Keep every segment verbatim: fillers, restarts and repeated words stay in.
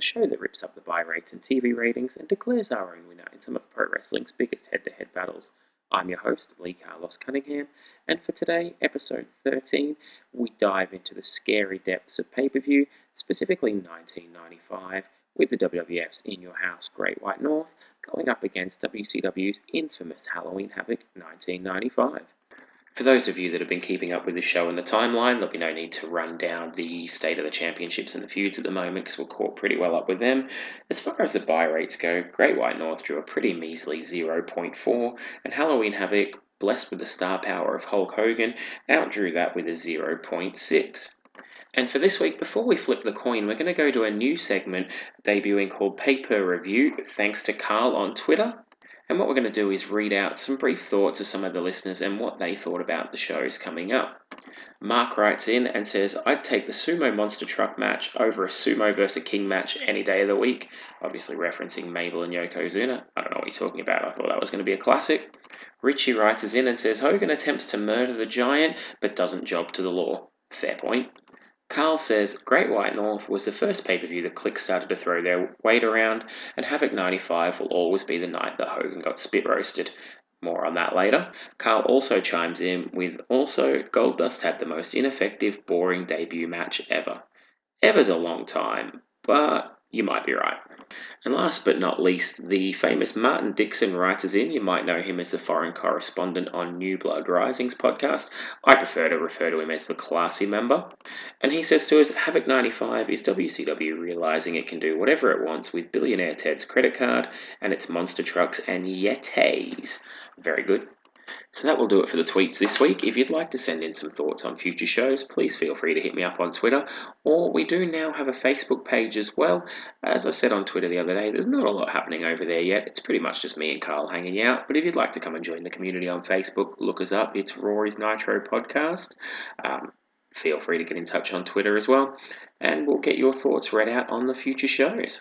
the show that rips up the buy rates and T V ratings and declares our own winner in some of pro wrestling's biggest head-to-head battles. I'm your host, Lee Carlos Cunningham, and for today, episode thirteen, we dive into the scary depths of pay-per-view, specifically nineteen ninety-five, with the W W F's In Your House Great White North going up against W C W's infamous Halloween Havoc nineteen ninety-five. For those of you that have been keeping up with the show and the timeline, there'll be no need to run down the state of the championships and the feuds at the moment because we're caught pretty well up with them. As far as the buy rates go, Great White North drew a pretty measly zero point four, and Halloween Havoc, blessed with the star power of Hulk Hogan, outdrew that with a zero point six. And for this week, before we flip the coin, we're going to go to a new segment debuting called Pay-Per-Review, thanks to Carl on Twitter. And what we're going to do is read out some brief thoughts of some of the listeners and what they thought about the shows coming up. Mark writes in and says, I'd take the sumo monster truck match over a sumo versus king match any day of the week. Obviously referencing Mabel and Yokozuna. I don't know what you're talking about. I thought that was going to be a classic. Richie writes in and says, Hogan attempts to murder the giant but doesn't job to the law. Fair point. Carl says, Great White North was the first pay-per-view the clique started to throw their weight around, and Havoc ninety-five will always be the night that Hogan got spit roasted. More on that later. Carl also chimes in with, also, Goldust had the most ineffective, boring debut match ever. Ever's a long time, but you might be right. And last but not least, the famous Martin Dixon writes us in. You might know him as the foreign correspondent on New Blood Rising's podcast. I prefer to refer to him as the classy member. And he says to us, Havoc ninety-five is W C W realising it can do whatever it wants with billionaire Ted's credit card and its monster trucks and yetis. Very good. So that will do it for the tweets this week. If you'd like to send in some thoughts on future shows, please feel free to hit me up on Twitter. Or we do now have a Facebook page as well. As I said on Twitter the other day, there's not a lot happening over there yet. It's pretty much just me and Carl hanging out. But if you'd like to come and join the community on Facebook, look us up. It's Rory's Nitro Podcast. Um, feel free to get in touch on Twitter as well. And we'll get your thoughts read out on the future shows.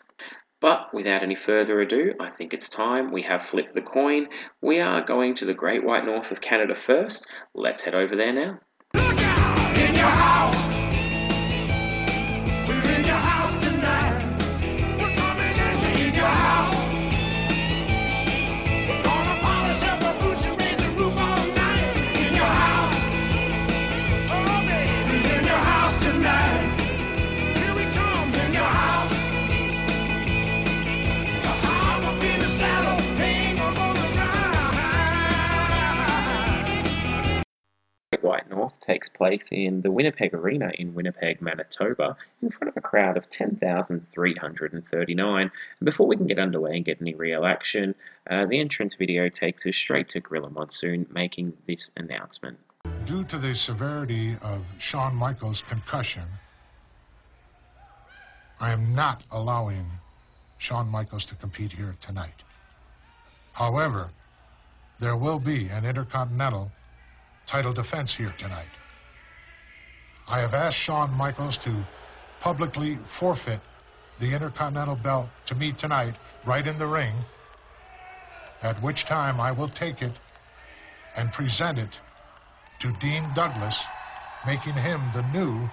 But without any further ado, I think it's time we have flipped the coin. We are going to the Great White North of Canada first. Let's head over there now. Look out in your house. We're in your house tonight. We're coming at you in your house. We're gonna polish up our boots and raise the roof all night. In your house. Oh, baby. We're in your house tonight. Here we come in your house. Great White North takes place in the Winnipeg Arena in Winnipeg, Manitoba, in front of a crowd of ten thousand three hundred thirty-nine. And before we can get underway and get any real action, uh, the entrance video takes us straight to Gorilla Monsoon making this announcement. Due to the severity of Shawn Michaels' concussion, I am not allowing Shawn Michaels to compete here tonight. However, there will be an Intercontinental title defense here tonight. I have asked Shawn Michaels to publicly forfeit the Intercontinental belt to me tonight, right in the ring, at which time I will take it and present it to Dean Douglas, making him the new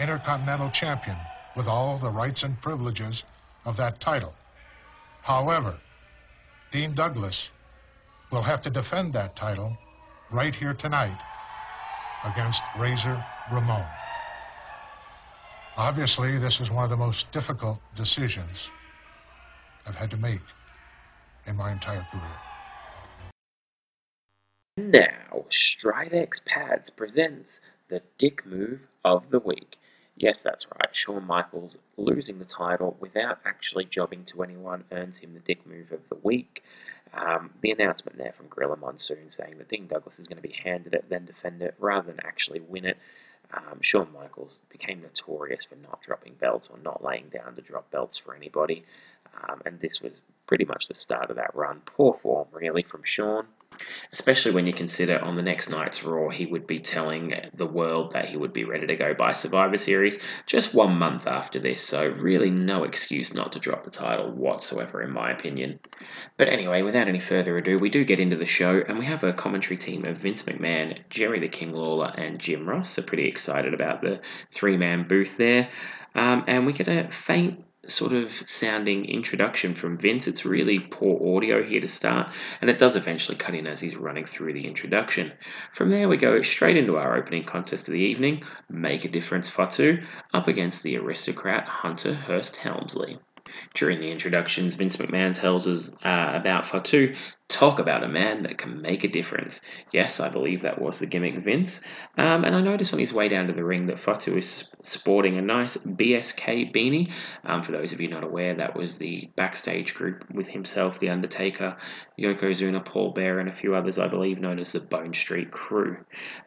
Intercontinental champion with all the rights and privileges of that title. However, Dean Douglas will have to defend that title right here tonight against Razor Ramon. Obviously, this is one of the most difficult decisions I've had to make in my entire career. Now, Stridex Pads presents the Dick Move of the Week. Yes, that's right, Shawn Michaels losing the title without actually jobbing to anyone earns him the Dick Move of the Week. Um, the announcement there from Gorilla Monsoon saying that Dean Douglas is going to be handed it, then defend it, rather than actually win it. Um, Shawn Michaels became notorious for not dropping belts or not laying down to drop belts for anybody, um, and this was pretty much the start of that run. Poor form, really, from Shawn. Especially when you consider on the next night's Raw, he would be telling the world that he would be ready to go by Survivor Series just one month after this. So really no excuse not to drop the title whatsoever, in my opinion. But anyway, without any further ado, we do get into the show, and we have a commentary team of Vince McMahon, Jerry the King Lawler, and Jim Ross. So pretty excited about the three-man booth there. Um, and we get a faint sort of sounding introduction from Vince. It's really poor audio here to start, and it does eventually cut in as he's running through the introduction. From there we go straight into our opening contest of the evening, Make a Difference Fatu, up against the aristocrat Hunter Hearst Helmsley. During the introductions, Vince McMahon tells us uh, about Fatu. Talk about a man that can make a difference. Yes, I believe that was the gimmick, Vince. Um, and I noticed on his way down to the ring that Fatu is sporting a nice B S K beanie. Um, for those of you not aware, that was the backstage group with himself, The Undertaker, Yokozuna, Paul Bearer, and a few others, I believe, known as the Bone Street Crew.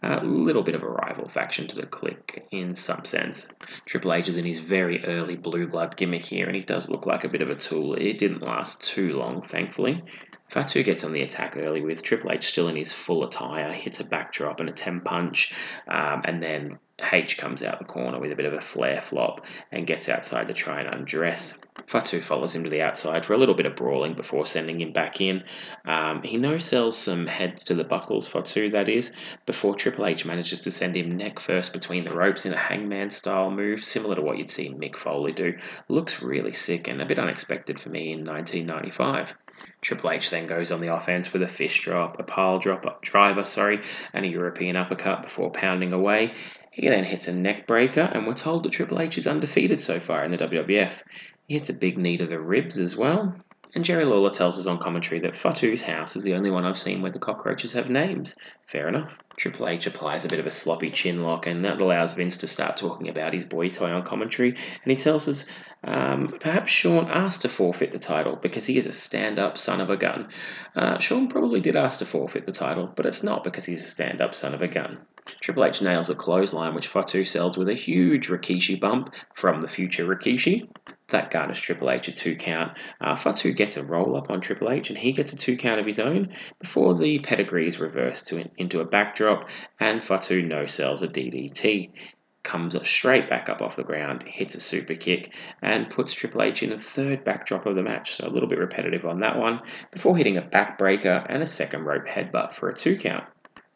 A uh, little bit of a rival faction to the Clique in some sense. Triple H is in his very early blue blood gimmick here, and he does look like a bit of a tool. It didn't last too long, thankfully. Fatu gets on the attack early with Triple H still in his full attire, hits a backdrop and a ten punch, um, and then H comes out the corner with a bit of a flare flop and gets outside to try and undress. Fatu follows him to the outside for a little bit of brawling before sending him back in. Um, he no-sells some head to the buckles, Fatu that is, before Triple H manages to send him neck first between the ropes in a hangman-style move, similar to what you'd see Mick Foley do. Looks really sick and a bit unexpected for me in nineteen ninety-five. Triple H then goes on the offense with a fish drop, a pile drop, driver, sorry, and a European uppercut before pounding away. He then hits a neck breaker, and we're told that Triple H is undefeated so far in the W W F. He hits a big knee to the ribs as well. And Jerry Lawler tells us on commentary that Fatu's house is the only one I've seen where the cockroaches have names. Fair enough. Triple H applies a bit of a sloppy chin lock, and that allows Vince to start talking about his boy toy on commentary. And he tells us, um, perhaps Sean asked to forfeit the title because he is a stand-up son of a gun. Uh, Sean probably did ask to forfeit the title, but it's not because he's a stand-up son of a gun. Triple H nails a clothesline, which Fatu sells with a huge Rikishi bump from the future Rikishi. That garners Triple H a two count. Uh, Fatu gets a roll up on Triple H, and he gets a two count of his own before the pedigree is reversed to in, into a backdrop, and Fatu no-sells a D D T. Comes straight back up off the ground, hits a super kick, and puts Triple H in a third backdrop of the match, so a little bit repetitive on that one, before hitting a backbreaker and a second rope headbutt for a two count.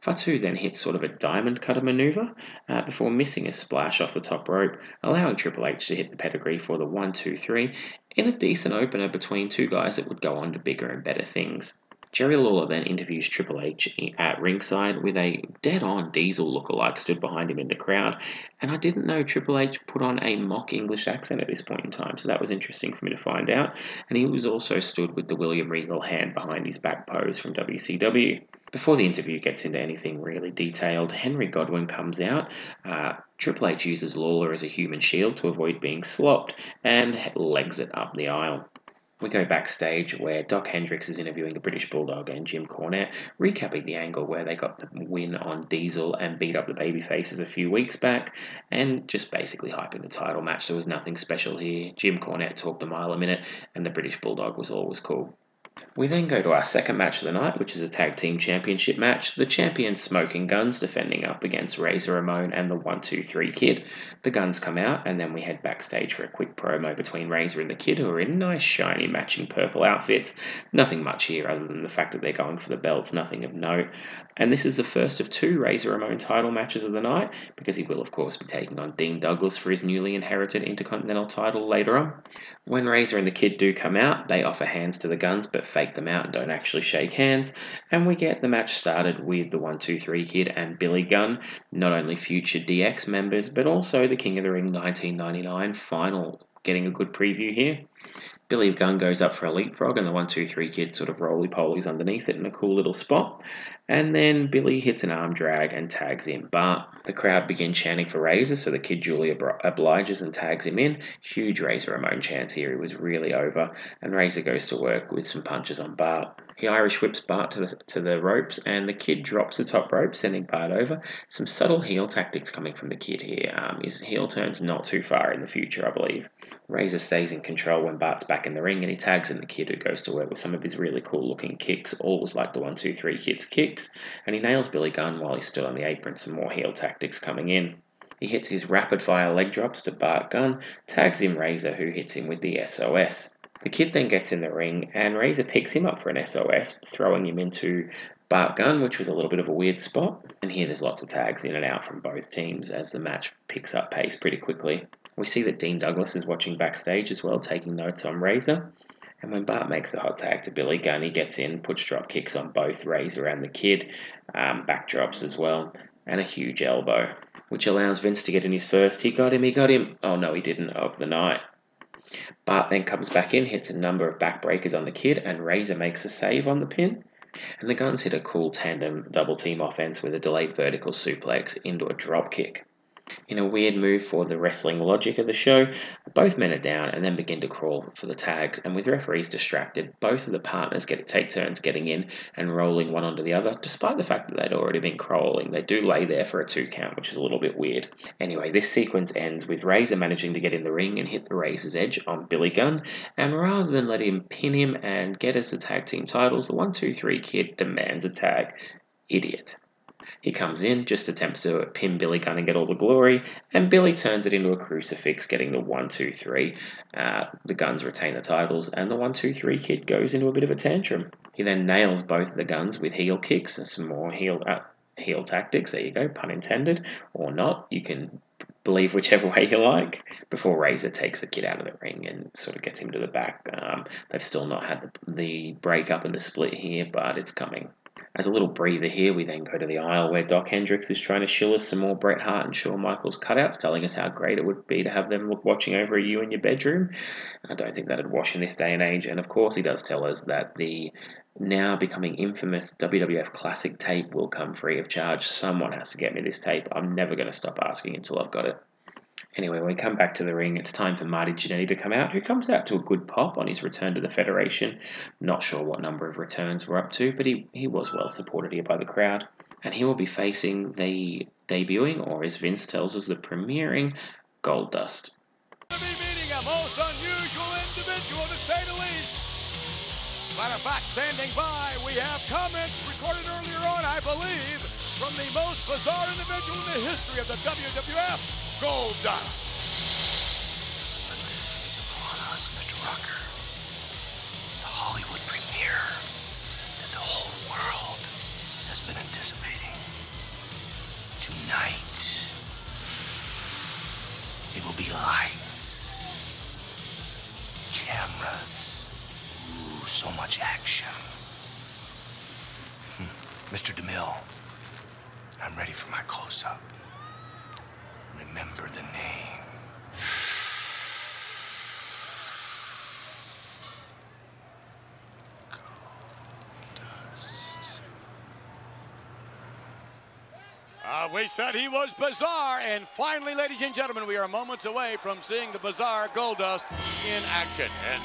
Fatu then hits sort of a diamond cutter maneuver uh, before missing a splash off the top rope, allowing Triple H to hit the pedigree for the one two three in a decent opener between two guys that would go on to bigger and better things. Jerry Lawler then interviews Triple H at ringside with a dead-on Diesel lookalike stood behind him in the crowd, and I didn't know Triple H put on a mock English accent at this point in time, so that was interesting for me to find out, and he was also stood with the William Regal hand behind his back pose from W C W. Before the interview gets into anything really detailed, Henry Godwin comes out. Uh, Triple H uses Lawler as a human shield to avoid being slopped and legs it up the aisle. We go backstage where Doc Hendricks is interviewing the British Bulldog and Jim Cornette, recapping the angle where they got the win on Diesel and beat up the babyfaces a few weeks back, and just basically hyping the title match. There was nothing special here. Jim Cornette talked a mile a minute, and the British Bulldog was always cool. We then go to our second match of the night, which is a tag team championship match. The champions Smoking Guns defending up against Razor Ramon and the one two three Kid. The Guns come out, and then we head backstage for a quick promo between Razor and the Kid, who are in nice, shiny, matching purple outfits. Nothing much here other than the fact that they're going for the belts, nothing of note. And this is the first of two Razor Ramon title matches of the night, because he will, of course, be taking on Dean Douglas for his newly inherited Intercontinental title later on. When Razor and the Kid do come out, they offer hands to the Guns, but fake them out and don't actually shake hands, and we get the match started with the one two three Kid and Billy Gunn, not only future D X members, but also the King of the Ring nineteen ninety-nine final, getting a good preview here. Billy Gunn goes up for a leapfrog, and the one two three Kid sort of roly-polies underneath it in a cool little spot, and then Billy hits an arm drag and tags in Bart. The crowd begin chanting for Razor, so the Kid duly obliges and tags him in. Huge Razor Ramon chance here, he was really over, and Razor goes to work with some punches on Bart. He Irish whips Bart to the, to the ropes, and the Kid drops the top rope, sending Bart over. Some subtle heel tactics coming from the Kid here. Um, his heel turn's not too far in the future, I believe. Razor stays in control when Bart's back in the ring, and he tags in the Kid, who goes to work with some of his really cool-looking kicks, always like the one two three Kid's kicks, and he nails Billy Gunn while he's stood on the apron, some more heel tactics coming in. He hits his rapid-fire leg drops to Bart Gunn, tags in Razor, who hits him with the S O S. The Kid then gets in the ring, and Razor picks him up for an S O S, throwing him into Bart Gunn, which was a little bit of a weird spot, and here there's lots of tags in and out from both teams as the match picks up pace pretty quickly. We see that Dean Douglas is watching backstage as well, taking notes on Razor. And when Bart makes a hot tag to Billy Gunn, he gets in, puts drop kicks on both Razor and the Kid, um, backdrops as well, and a huge elbow, which allows Vince to get in his first. He got him, he got him. Oh, no, he didn't, of the night. Bart then comes back in, hits a number of backbreakers on the Kid, and Razor makes a save on the pin. And the Guns hit a cool tandem double-team offense with a delayed vertical suplex into a drop kick. In a weird move for the wrestling logic of the show, both men are down and then begin to crawl for the tags, and with referees distracted, both of the partners get to take turns getting in and rolling one onto the other. Despite the fact that they'd already been crawling, they do lay there for a two count, which is a little bit weird. Anyway, this sequence ends with Razor managing to get in the ring and hit the Razor's Edge on Billy Gunn, and rather than let him pin him and get us the tag team titles, the one two three Kid demands a tag. Idiot. He comes in, just attempts to pin Billy Gunn and get all the glory, and Billy turns it into a crucifix, getting the one two three. Uh, the Guns retain the titles, and the one two three Kid goes into a bit of a tantrum. He then nails both of the Guns with heel kicks and some more heel uh, heel tactics. There you go, pun intended, or not. You can believe whichever way you like, before Razor takes the Kid out of the ring and sort of gets him to the back. Um, they've still not had the, the breakup and the split here, but it's coming. As a little breather here, we then go to the aisle where Doc Hendricks is trying to shill us some more Bret Hart and Shawn Michaels cutouts, telling us how great it would be to have them watching over you in your bedroom. I don't think that'd wash in this day and age. And of course, he does tell us that the now becoming infamous W W F Classic tape will come free of charge. Someone has to get me this tape. I'm never going to stop asking until I've got it. Anyway, when we come back to the ring, it's time for Marty Jannetty to come out, who comes out to a good pop on his return to the Federation. Not sure what number of returns we're up to, but he, he was well supported here by the crowd. And he will be facing the debuting, or as Vince tells us, the premiering, Goldust. We're going to be meeting a most unusual individual, to say the least. Matter of fact, standing by, we have comments recorded earlier on, I believe, from the most bizarre individual in the history of the W W F. Goldust. This is upon us, Mister Rucker. The Hollywood premiere that the whole world has been anticipating. Tonight, it will be lights, cameras, ooh, so much action. Hmm. Mister DeMille, I'm ready for my close-up. Remember the name. Goldust. Uh, we said he was bizarre, and finally, ladies and gentlemen, we are moments away from seeing the bizarre Goldust in action. And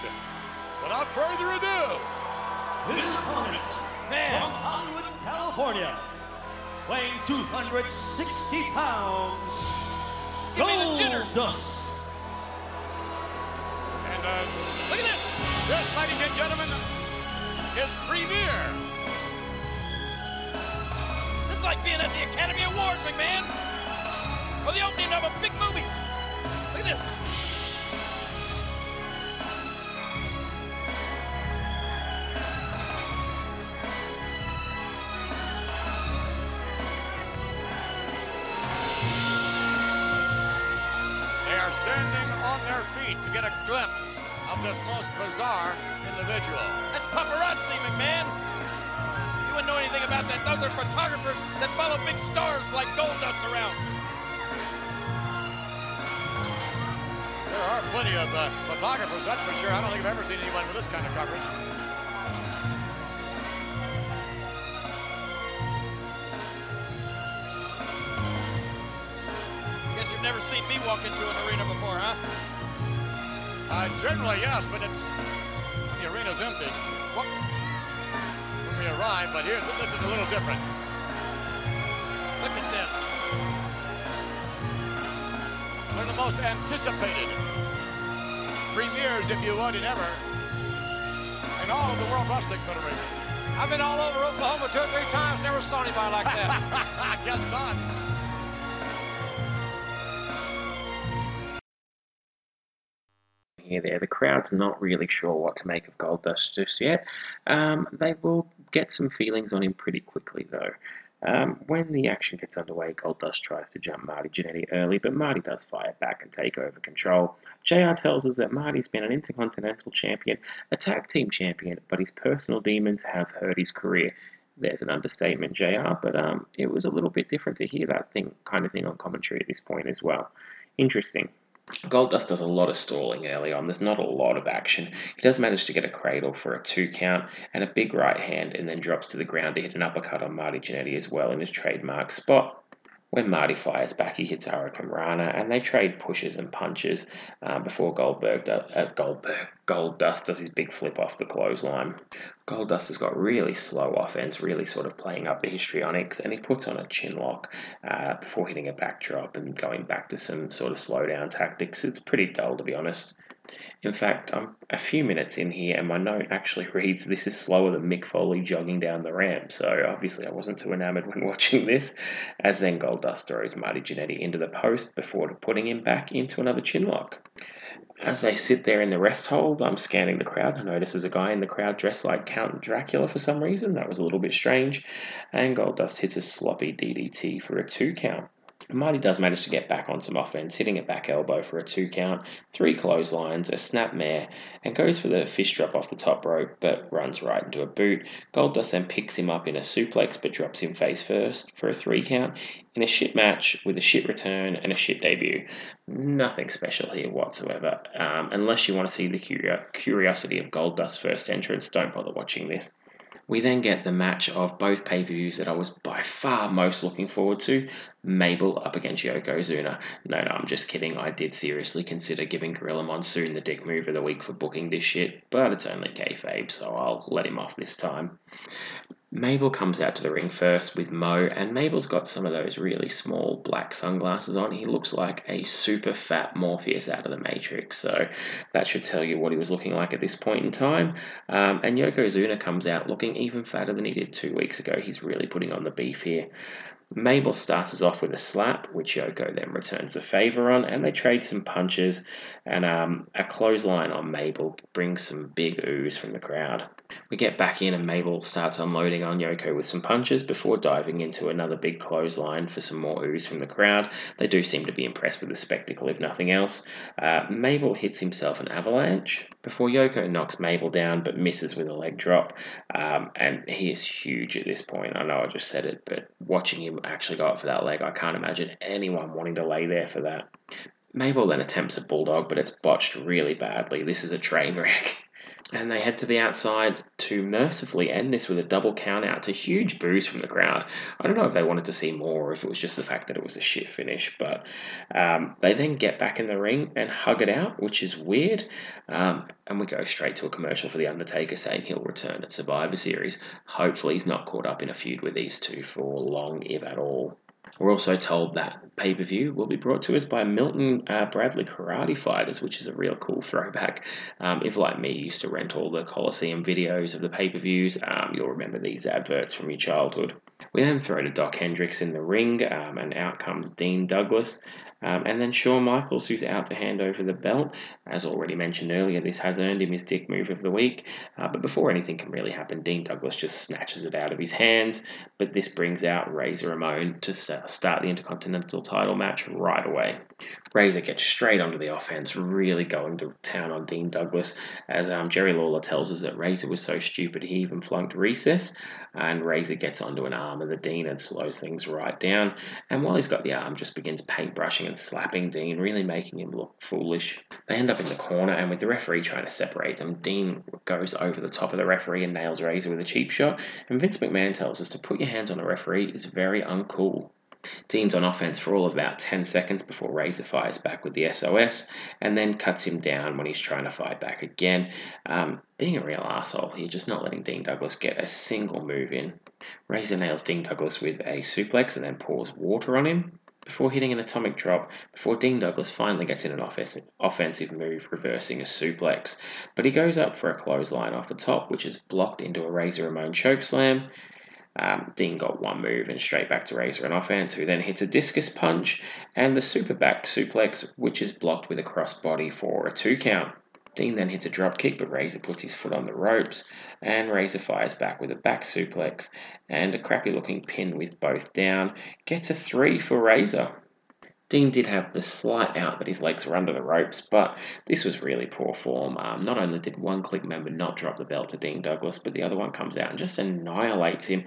without further ado, his opponent, man from Hollywood, California, weighing two hundred sixty pounds. Give me the jitters. And uh, look at this. This, ladies and gentlemen, is premiere. This is like being at the Academy Awards, McMahon. For the opening of a big movie. Look at this. Standing on their feet to get a glimpse of this most bizarre individual. That's paparazzi, McMahon. You wouldn't know anything about that. Those are photographers that follow big stars like Goldust around. There are plenty of uh, photographers, that's for sure. I don't think I've ever seen anyone with this kind of coverage. Never seen me walk into an arena before, huh? Uh, generally, yes, but it's the arena's empty well, when we arrive, but here, this is a little different. Look at this. One of the most anticipated premieres, if you would, and ever in all of the World Wrestling Federation. I've been all over Oklahoma two or three times, never saw anybody like that. I guess not. There. The crowd's not really sure what to make of Goldust just yet. Um, they will get some feelings on him pretty quickly, though. Um, when the action gets underway, Goldust tries to jump Marty Jannetty early, but Marty does fire back and take over control. J R tells us that Marty's been an Intercontinental Champion, a Tag Team Champion, but his personal demons have hurt his career. There's an understatement, J R, but um, it was a little bit different to hear that thing kind of thing on commentary at this point as well. Interesting. Goldust does a lot of stalling early on. There's not a lot of action. He does manage to get a cradle for a two count and a big right hand, and then drops to the ground to hit an uppercut on Marty Jannetty as well in his trademark spot. When Marty fires back, he hits Hurricane Rana, and they trade pushes and punches uh, before Goldberg, do- uh, Goldberg, Goldust does his big flip off the clothesline. Goldust has got really slow offense, really sort of playing up the histrionics, and he puts on a chin lock uh, before hitting a backdrop and going back to some sort of slow down tactics. It's pretty dull, to be honest. In fact, I'm a few minutes in here and my note actually reads, this is slower than Mick Foley jogging down the ramp, so obviously I wasn't too enamoured when watching this, as then Goldust throws Marty Jannetty into the post before putting him back into another chinlock. As they sit there in the rest hold, I'm scanning the crowd. I notice there's a guy in the crowd dressed like Count Dracula for some reason. That was a little bit strange. And Goldust hits a sloppy D D T for a two count. Marty does manage to get back on some offense, hitting a back elbow for a two count, three clotheslines, a snapmare, and goes for the fish drop off the top rope, but runs right into a boot. Goldust then picks him up in a suplex, but drops him face first for a three count, in a shit match with a shit return and a shit debut. Nothing special here whatsoever. Um, unless you want to see the curi- curiosity of Goldust's first entrance, don't bother watching this. We then get the match of both pay-per-views that I was by far most looking forward to, Mabel up against Yokozuna. No, no, I'm just kidding. I did seriously consider giving Gorilla Monsoon the dick move of the week for booking this shit, but it's only kayfabe, so I'll let him off this time. Mabel comes out to the ring first with Mo, and Mabel's got some of those really small black sunglasses on. He looks like a super fat Morpheus out of the Matrix, so that should tell you what he was looking like at this point in time. Um, and Yokozuna comes out looking even fatter than he did two weeks ago. He's really putting on the beef here. Mabel starts us off with a slap, which Yoko then returns the favour on, and they trade some punches, and um, a clothesline on Mabel brings some big oohs from the crowd. We get back in and Mabel starts unloading on Yoko with some punches before diving into another big clothesline for some more oohs from the crowd. They do seem to be impressed with the spectacle, if nothing else. Uh, Mabel hits himself an avalanche before Yoko knocks Mabel down but misses with a leg drop. Um, and he is huge at this point. I know I just said it, but watching him actually go up for that leg, I can't imagine anyone wanting to lay there for that. Mabel then attempts a bulldog, but it's botched really badly. This is a train wreck. And they head to the outside to mercifully end this with a double count out to huge boos from the crowd. I don't know if they wanted to see more or if it was just the fact that it was a shit finish, but um, they then get back in the ring and hug it out, which is weird. Um, and we go straight to a commercial for The Undertaker saying he'll return at Survivor Series. Hopefully he's not caught up in a feud with these two for long, if at all. We're also told that pay-per-view will be brought to us by Milton uh, Bradley Karate Fighters, which is a real cool throwback. Um, if, like me, you used to rent all the Coliseum videos of the pay-per-views, um, you'll remember these adverts from your childhood. We then throw to Doc Hendricks in the ring, um, and out comes Dean Douglas. Um, and then Shawn Michaels, who's out to hand over the belt. As already mentioned earlier, this has earned him his dick move of the week. Uh, but before anything can really happen, Dean Douglas just snatches it out of his hands. But this brings out Razor Ramon to st- start the Intercontinental title match right away. Razor gets straight onto the offense, really going to town on Dean Douglas. As um, Jerry Lawler tells us that Razor was so stupid he even flunked recess. And Razor gets onto an arm of the Dean and slows things right down. And while he's got the arm, just begins paintbrushing and slapping Dean, really making him look foolish. They end up in the corner, and with the referee trying to separate them, Dean goes over the top of the referee and nails Razor with a cheap shot. And Vince McMahon tells us to put your hands on the referee is very uncool. Dean's on offense for all of about ten seconds before Razor fires back with the S O S and then cuts him down when he's trying to fight back again. Um, being a real asshole here, just not letting Dean Douglas get a single move in. Razor nails Dean Douglas with a suplex and then pours water on him before hitting an atomic drop, before Dean Douglas finally gets in an off- offensive move, reversing a suplex. But he goes up for a clothesline off the top, which is blocked into a Razor Ramon chokeslam. Um, Dean got one move and straight back to Razor on offense, who then hits a discus punch and the super back suplex, which is blocked with a crossbody for a two count. Dean then hits a drop kick, but Razor puts his foot on the ropes, and Razor fires back with a back suplex and a crappy-looking pin with both down. Gets a three for Razor. Dean did have the slight out that his legs were under the ropes, but this was really poor form. Um, not only did one Clique member not drop the belt to Dean Douglas, but the other one comes out and just annihilates him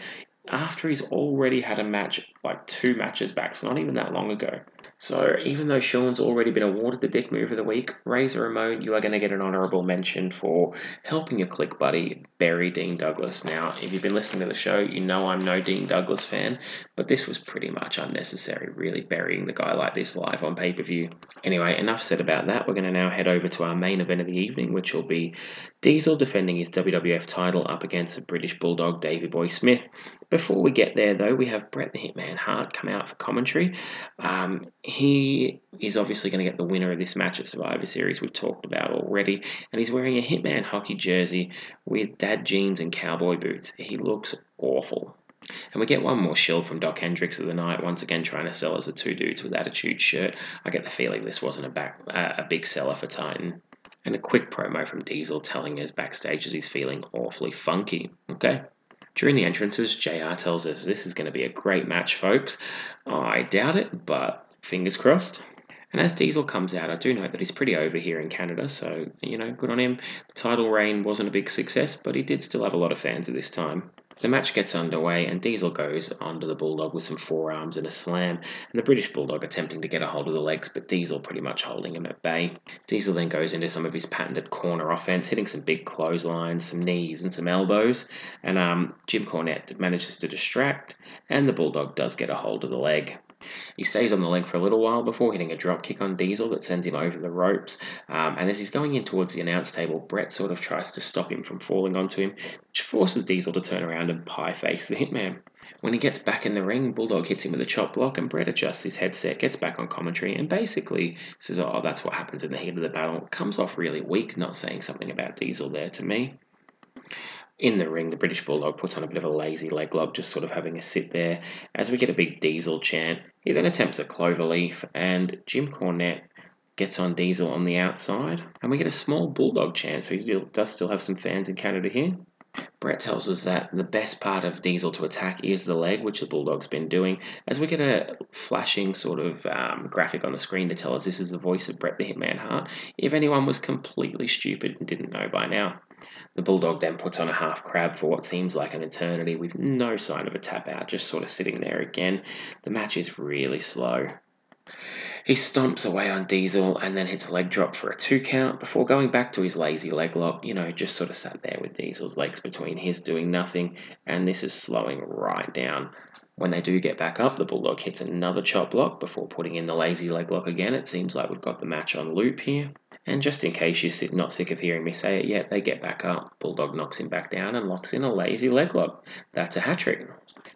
after he's already had a match, like two matches back, so not even that long ago. So even though Sean's already been awarded the Dick Move of the Week, Razor Ramon, you are going to get an honourable mention for helping your Clique buddy bury Dean Douglas. Now, if you've been listening to the show, you know I'm no Dean Douglas fan, but this was pretty much unnecessary, really burying the guy like this live on pay-per-view. Anyway, enough said about that. We're going to now head over to our main event of the evening, which will be Diesel defending his W W F title up against the British Bulldog, Davey Boy Smith. Before we get there, though, we have Bret the Hitman Hart come out for commentary. Um... He is obviously going to get the winner of this match at Survivor Series, we've talked about already, and he's wearing a Hitman hockey jersey with dad jeans and cowboy boots. He looks awful. And we get one more shield from Doc Hendricks of the night, once again trying to sell us the two dudes with attitude shirt. I get the feeling this wasn't a, back, uh, a big seller for Titan. And a quick promo from Diesel telling us backstage that he's feeling awfully funky. Okay. During the entrances, J R tells us this is going to be a great match, folks. I doubt it, but fingers crossed. And as Diesel comes out, I do know that he's pretty over here in Canada, so, you know, good on him. The title reign wasn't a big success, but he did still have a lot of fans at this time. The match gets underway, and Diesel goes under the Bulldog with some forearms and a slam, and the British Bulldog attempting to get a hold of the legs, but Diesel pretty much holding him at bay. Diesel then goes into some of his patented corner offense, hitting some big clotheslines, some knees, and some elbows, and um, Jim Cornette manages to distract, and the Bulldog does get a hold of the leg. He stays on the leg for a little while before hitting a drop kick on Diesel that sends him over the ropes, um, and as he's going in towards the announce table, Bret sort of tries to stop him from falling onto him, which forces Diesel to turn around and pie-face the Hitman. When he gets back in the ring, Bulldog hits him with a chop block, and Bret adjusts his headset, gets back on commentary, and basically says, oh, that's what happens in the heat of the battle. Comes off really weak, not saying something about Diesel there to me. In the ring, the British Bulldog puts on a bit of a lazy leg lock, just sort of having a sit there, as we get a big Diesel chant. He then attempts a cloverleaf, and Jim Cornette gets on Diesel on the outside, and we get a small Bulldog chant, so he does still have some fans in Canada here. Bret tells us that the best part of Diesel to attack is the leg, which the Bulldog's been doing, as we get a flashing sort of um, graphic on the screen to tell us this is the voice of Bret the Hitman Hart, if anyone was completely stupid and didn't know by now. The Bulldog then puts on a half crab for what seems like an eternity with no sign of a tap out, just sort of sitting there again. The match is really slow. He stomps away on Diesel and then hits a leg drop for a two count before going back to his lazy leg lock, you know, just sort of sat there with Diesel's legs between his doing nothing, and this is slowing right down. When they do get back up, the Bulldog hits another chop block before putting in the lazy leg lock again. It seems like we've got the match on loop here. And just in case you're not sick of hearing me say it yet, they get back up. Bulldog knocks him back down and locks in a lazy leg lock. That's a hat trick.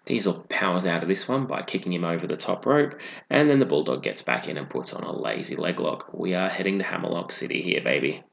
Diesel powers out of this one by kicking him over the top rope, and then the Bulldog gets back in and puts on a lazy leg lock. We are heading to Hammerlock City here, baby.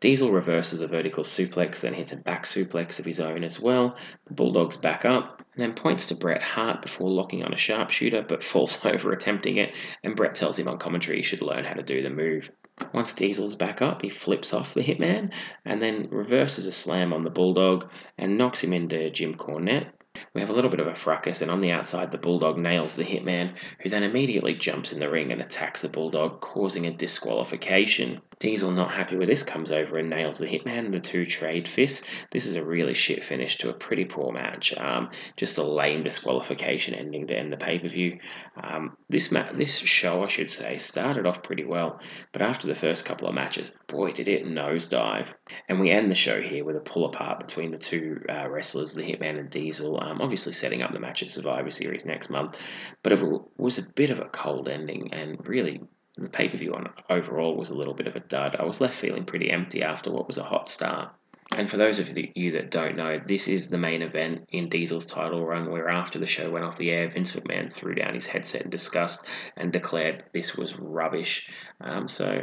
Diesel reverses a vertical suplex, then hits a back suplex of his own as well. The Bulldog's back up, and then points to Bret Hart before locking on a sharpshooter, but falls over attempting it, and Bret tells him on commentary he should learn how to do the move. Once Diesel's back up, he flips off the Hitman, and then reverses a slam on the Bulldog, and knocks him into Jim Cornette. We have a little bit of a fracas, and on the outside, the Bulldog nails the Hitman, who then immediately jumps in the ring and attacks the Bulldog, causing a disqualification. Diesel, not happy with this, comes over and nails the Hitman in the two trade fists. This is a really shit finish to a pretty poor match. Um, just a lame disqualification ending to end the pay-per-view. Um, this ma- this show, I should say, started off pretty well, but after the first couple of matches, boy, did it nosedive. And we end the show here with a pull-apart between the two uh, wrestlers, the Hitman and Diesel, um, obviously setting up the match at Survivor Series next month, but it was a bit of a cold ending, and really the pay-per-view on overall was a little bit of a dud. I was left feeling pretty empty after what was a hot start. And for those of you that don't know, this is the main event in Diesel's title run, where after the show went off the air, Vince McMahon threw down his headset in disgust and declared this was rubbish. Um, so,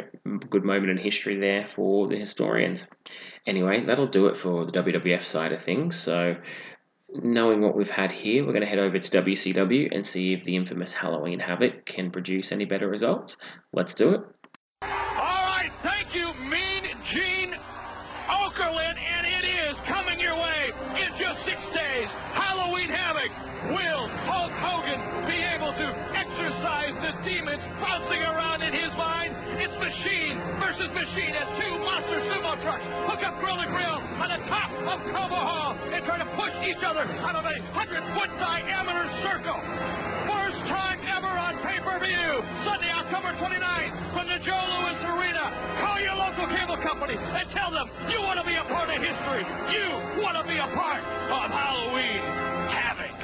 good moment in history there for the historians. Anyway, that'll do it for the W W F side of things. So, knowing what we've had here, we're going to head over to W C W and see if the infamous Halloween Havoc can produce any better results. Let's do it. All right, thank you, Mean Gene that's bouncing around in his mind. It's Machine versus Machine as two monster sumo trucks hook up grill to grill on the top of Como Hall and try to push each other out of a hundred-foot diameter circle. First time ever on pay-per-view, Sunday, October twenty-ninth, from the Joe Louis Arena. Call your local cable company and tell them you want to be a part of history. You want to be a part of Halloween Havoc.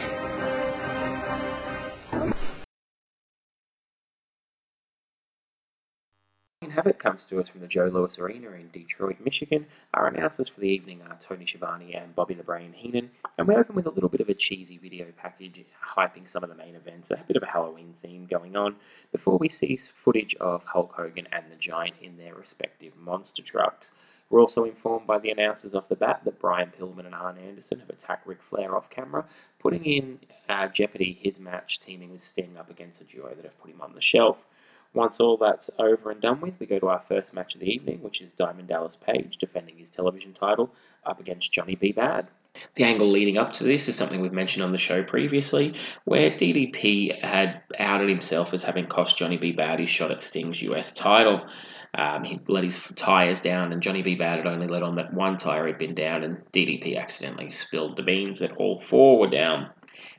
Havoc comes to us from the Joe Louis Arena in Detroit, Michigan. Our announcers for the evening are Tony Schiavone and Bobby the Brain Heenan, and we open with a little bit of a cheesy video package hyping some of the main events, a bit of a Halloween theme going on, before we see footage of Hulk Hogan and the Giant in their respective monster trucks. We're also informed by the announcers off the bat that Brian Pillman and Arn Anderson have attacked Ric Flair off camera, putting in uh, jeopardy his match teaming with Sting up against a duo that have put him on the shelf. Once all that's over and done with, we go to our first match of the evening, which is Diamond Dallas Page defending his television title up against Johnny B. Badd. The angle leading up to this is something we've mentioned on the show previously, where D D P had outed himself as having cost Johnny B. Badd his shot at Sting's U S title. Um, he let his tyres down, and Johnny B. Badd had only let on that one tyre had been down, and D D P accidentally spilled the beans that all four were down.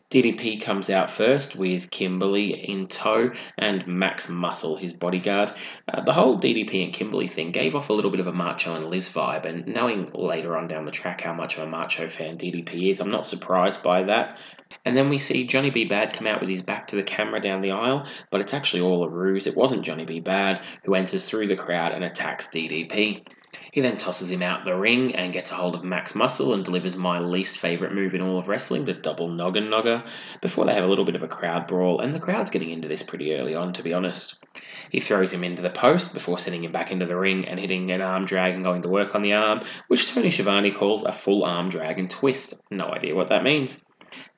D D P comes out first with Kimberly in tow and Max Muscle, his bodyguard. Uh, the whole D D P and Kimberly thing gave off a little bit of a Macho and Liz vibe, and knowing later on down the track how much of a Macho fan D D P is, I'm not surprised by that. And then we see Johnny B. Badd come out with his back to the camera down the aisle, but it's actually all a ruse. It wasn't Johnny B. Badd, who enters through the crowd and attacks D D P. He then tosses him out the ring and gets a hold of Max Muscle and delivers my least favourite move in all of wrestling, the double noggin nogger, before they have a little bit of a crowd brawl, and the crowd's getting into this pretty early on, to be honest. He throws him into the post before sending him back into the ring and hitting an arm drag and going to work on the arm, which Tony Schiavone calls a full arm drag and twist. No idea what that means.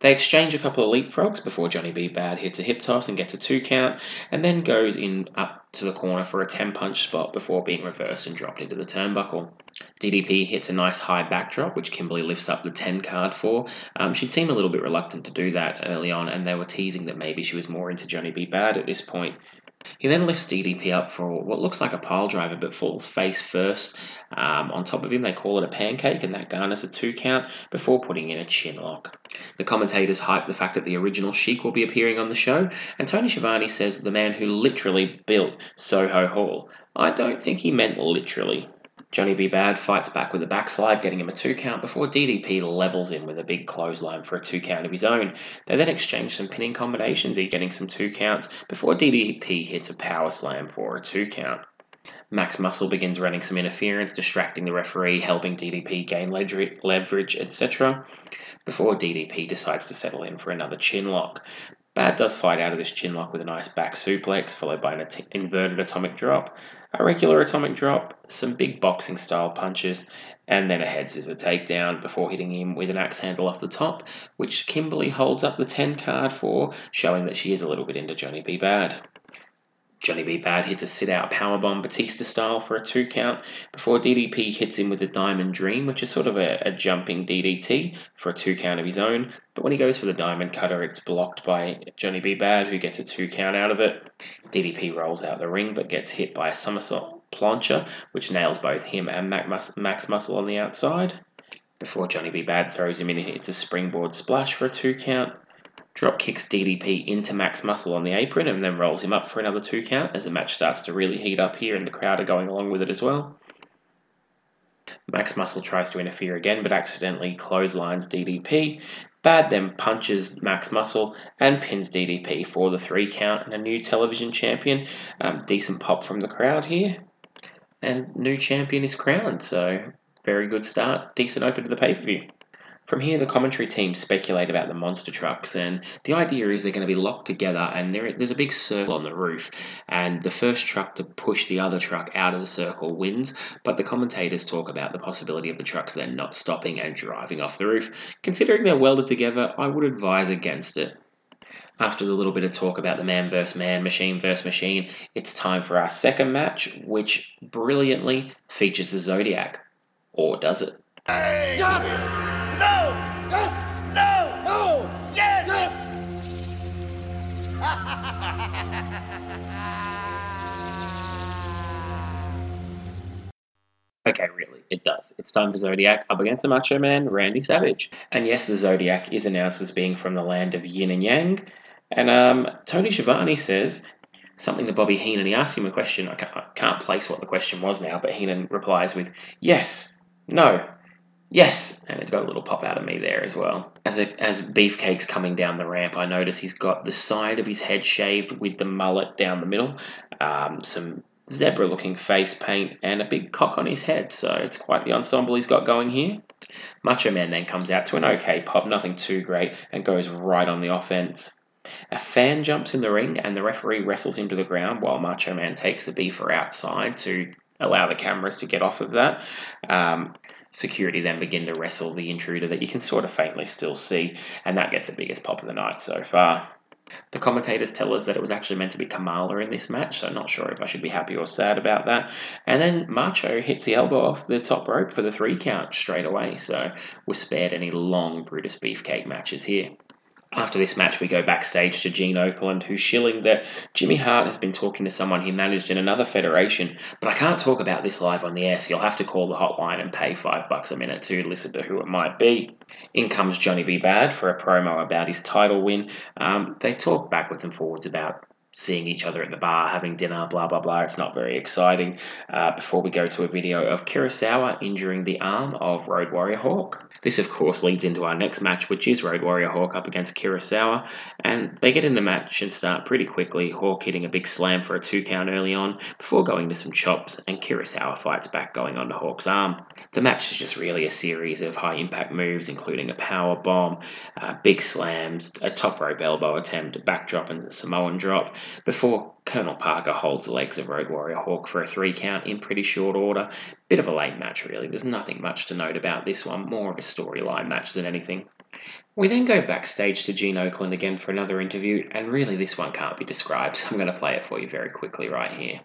They exchange a couple of leapfrogs before Johnny B. Badd hits a hip toss and gets a two count, and then goes in up to the corner for a ten punch spot before being reversed and dropped into the turnbuckle. D D P hits a nice high backdrop, which Kimberly lifts up the ten card for. Um, she'd seem a little bit reluctant to do that early on, and they were teasing that maybe she was more into Johnny B. Badd at this point. He then lifts D D P up for what looks like a pile driver, but falls face first um, on top of him. They call it a pancake, and that garners a two count before putting in a chin lock. The commentators hype the fact that the original Sheik will be appearing on the show, and Tony Schiavone says the man who literally built Soho Hall. I don't think he meant literally. Johnny B. Badd fights back with a backslide, getting him a two count before D D P levels in with a big clothesline for a two count of his own. They then exchange some pinning combinations, getting some two counts, before D D P hits a power slam for a two count. Max Muscle begins running some interference, distracting the referee, helping D D P gain leverage, et cetera, before D D P decides to settle in for another chin lock. Badd does fight out of this chin lock with a nice back suplex, followed by an at- inverted atomic drop, a regular atomic drop, some big boxing-style punches, and then a head scissor takedown before hitting him with an axe handle off the top, which Kimberly holds up the ten card for, showing that she is a little bit into Johnny B. Badd. Johnny B. Badd hits a sit-out powerbomb Batista-style for a two count before D D P hits him with a Diamond Dream, which is sort of a, a jumping D D T for a two count of his own, but when he goes for the Diamond Cutter, it's blocked by Johnny B. Badd, who gets a two count out of it. D D P rolls out the ring, but gets hit by a somersault plancher, which nails both him and Max Muscle on the outside, before Johnny B. Badd throws him in and hits a springboard splash for a two count. Drop kicks D D P into Max Muscle on the apron and then rolls him up for another two count as the match starts to really heat up here and the crowd are going along with it as well. Max Muscle tries to interfere again but accidentally clotheslines D D P. Badd then punches Max Muscle and pins D D P for the three count and a new television champion. Um, decent pop from the crowd here. And new champion is crowned, so very good start. Decent open to the pay-per-view. From here, the commentary team speculate about the monster trucks, and the idea is they're going to be locked together, and there, there's a big circle on the roof, and the first truck to push the other truck out of the circle wins, but the commentators talk about the possibility of the trucks then not stopping and driving off the roof. Considering they're welded together, I would advise against it. After the little bit of talk about the man versus man, machine versus machine, it's time for our second match, which brilliantly features the Zodiac. Or does it? Yes! No! Yes! No! No! Yes! Yes! okay, really, it does. It's time for Zodiac up against the Macho Man, Randy Savage. And yes, the Zodiac is announced as being from the land of yin and yang. And um, Tony Schiavone says something to Bobby Heenan. He asks him a question. I can't, I can't place what the question was now, but Heenan replies with, yes, no, yes. And it got a little pop out of me there as well. As a, as Beefcake's coming down the ramp, I notice he's got the side of his head shaved with the mullet down the middle, um, some zebra-looking face paint, and a big cock on his head. So it's quite the ensemble he's got going here. Macho Man then comes out to an okay pop, nothing too great, and goes right on the offense. A fan jumps in the ring and the referee wrestles him to the ground while Macho Man takes the beefer outside to allow the cameras to get off of that. Um, security then begin to wrestle the intruder that you can sort of faintly still see, and that gets the biggest pop of the night so far. The commentators tell us that it was actually meant to be Kamala in this match, so I'm not sure if I should be happy or sad about that. And then Macho hits the elbow off the top rope for the three count straight away, so we're spared any long Brutus Beefcake matches here. After this match, we go backstage to Gene Oakland, who's shilling that Jimmy Hart has been talking to someone he managed in another federation, but I can't talk about this live on the air, so you'll have to call the hotline and pay five bucks a minute to listen to who it might be. In comes Johnny B. Badd for a promo about his title win. Um, they talk backwards and forwards about seeing each other at the bar, having dinner, blah, blah, blah. It's not very exciting. Uh, before we go to a video of Kurosawa injuring the arm of Road Warrior Hawk. This, of course, leads into our next match, which is Road Warrior Hawk up against Kurosawa, and they get in the match and start pretty quickly, Hawk hitting a big slam for a two count early on, before going to some chops, and Kurosawa fights back going onto Hawk's arm. The match is just really a series of high-impact moves, including a power bomb, uh, big slams, a top rope elbow attempt, a backdrop and a Samoan drop, before Colonel Parker holds the legs of Road Warrior Hawk for a three count in pretty short order. Bit of a late match, really. There's nothing much to note about this one. More of a storyline match than anything. We then go backstage to Gene Oakland again for another interview, and really this one can't be described, so I'm going to play it for you very quickly right here.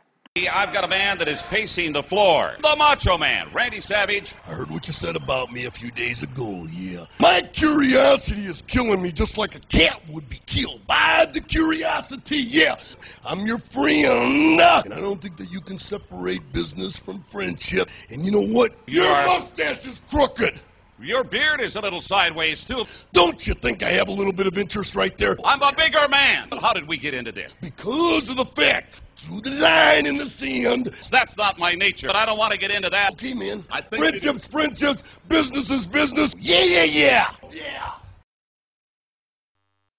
I've got a man that is pacing the floor. The Macho Man, Randy Savage. I heard what you said about me a few days ago, yeah. My curiosity is killing me just like a cat would be killed by the curiosity, yeah. I'm your friend, and I don't think that you can separate business from friendship. And you know what? Your, your mustache is crooked. Your beard is a little sideways, too. Don't you think I have a little bit of interest right there? I'm a bigger man. How did we get into this? Because of the fact, through the line in the sand. That's not my nature, but I don't want to get into that. Okay, man. I think friendships, friendships, business is business. Yeah, yeah, yeah. Yeah.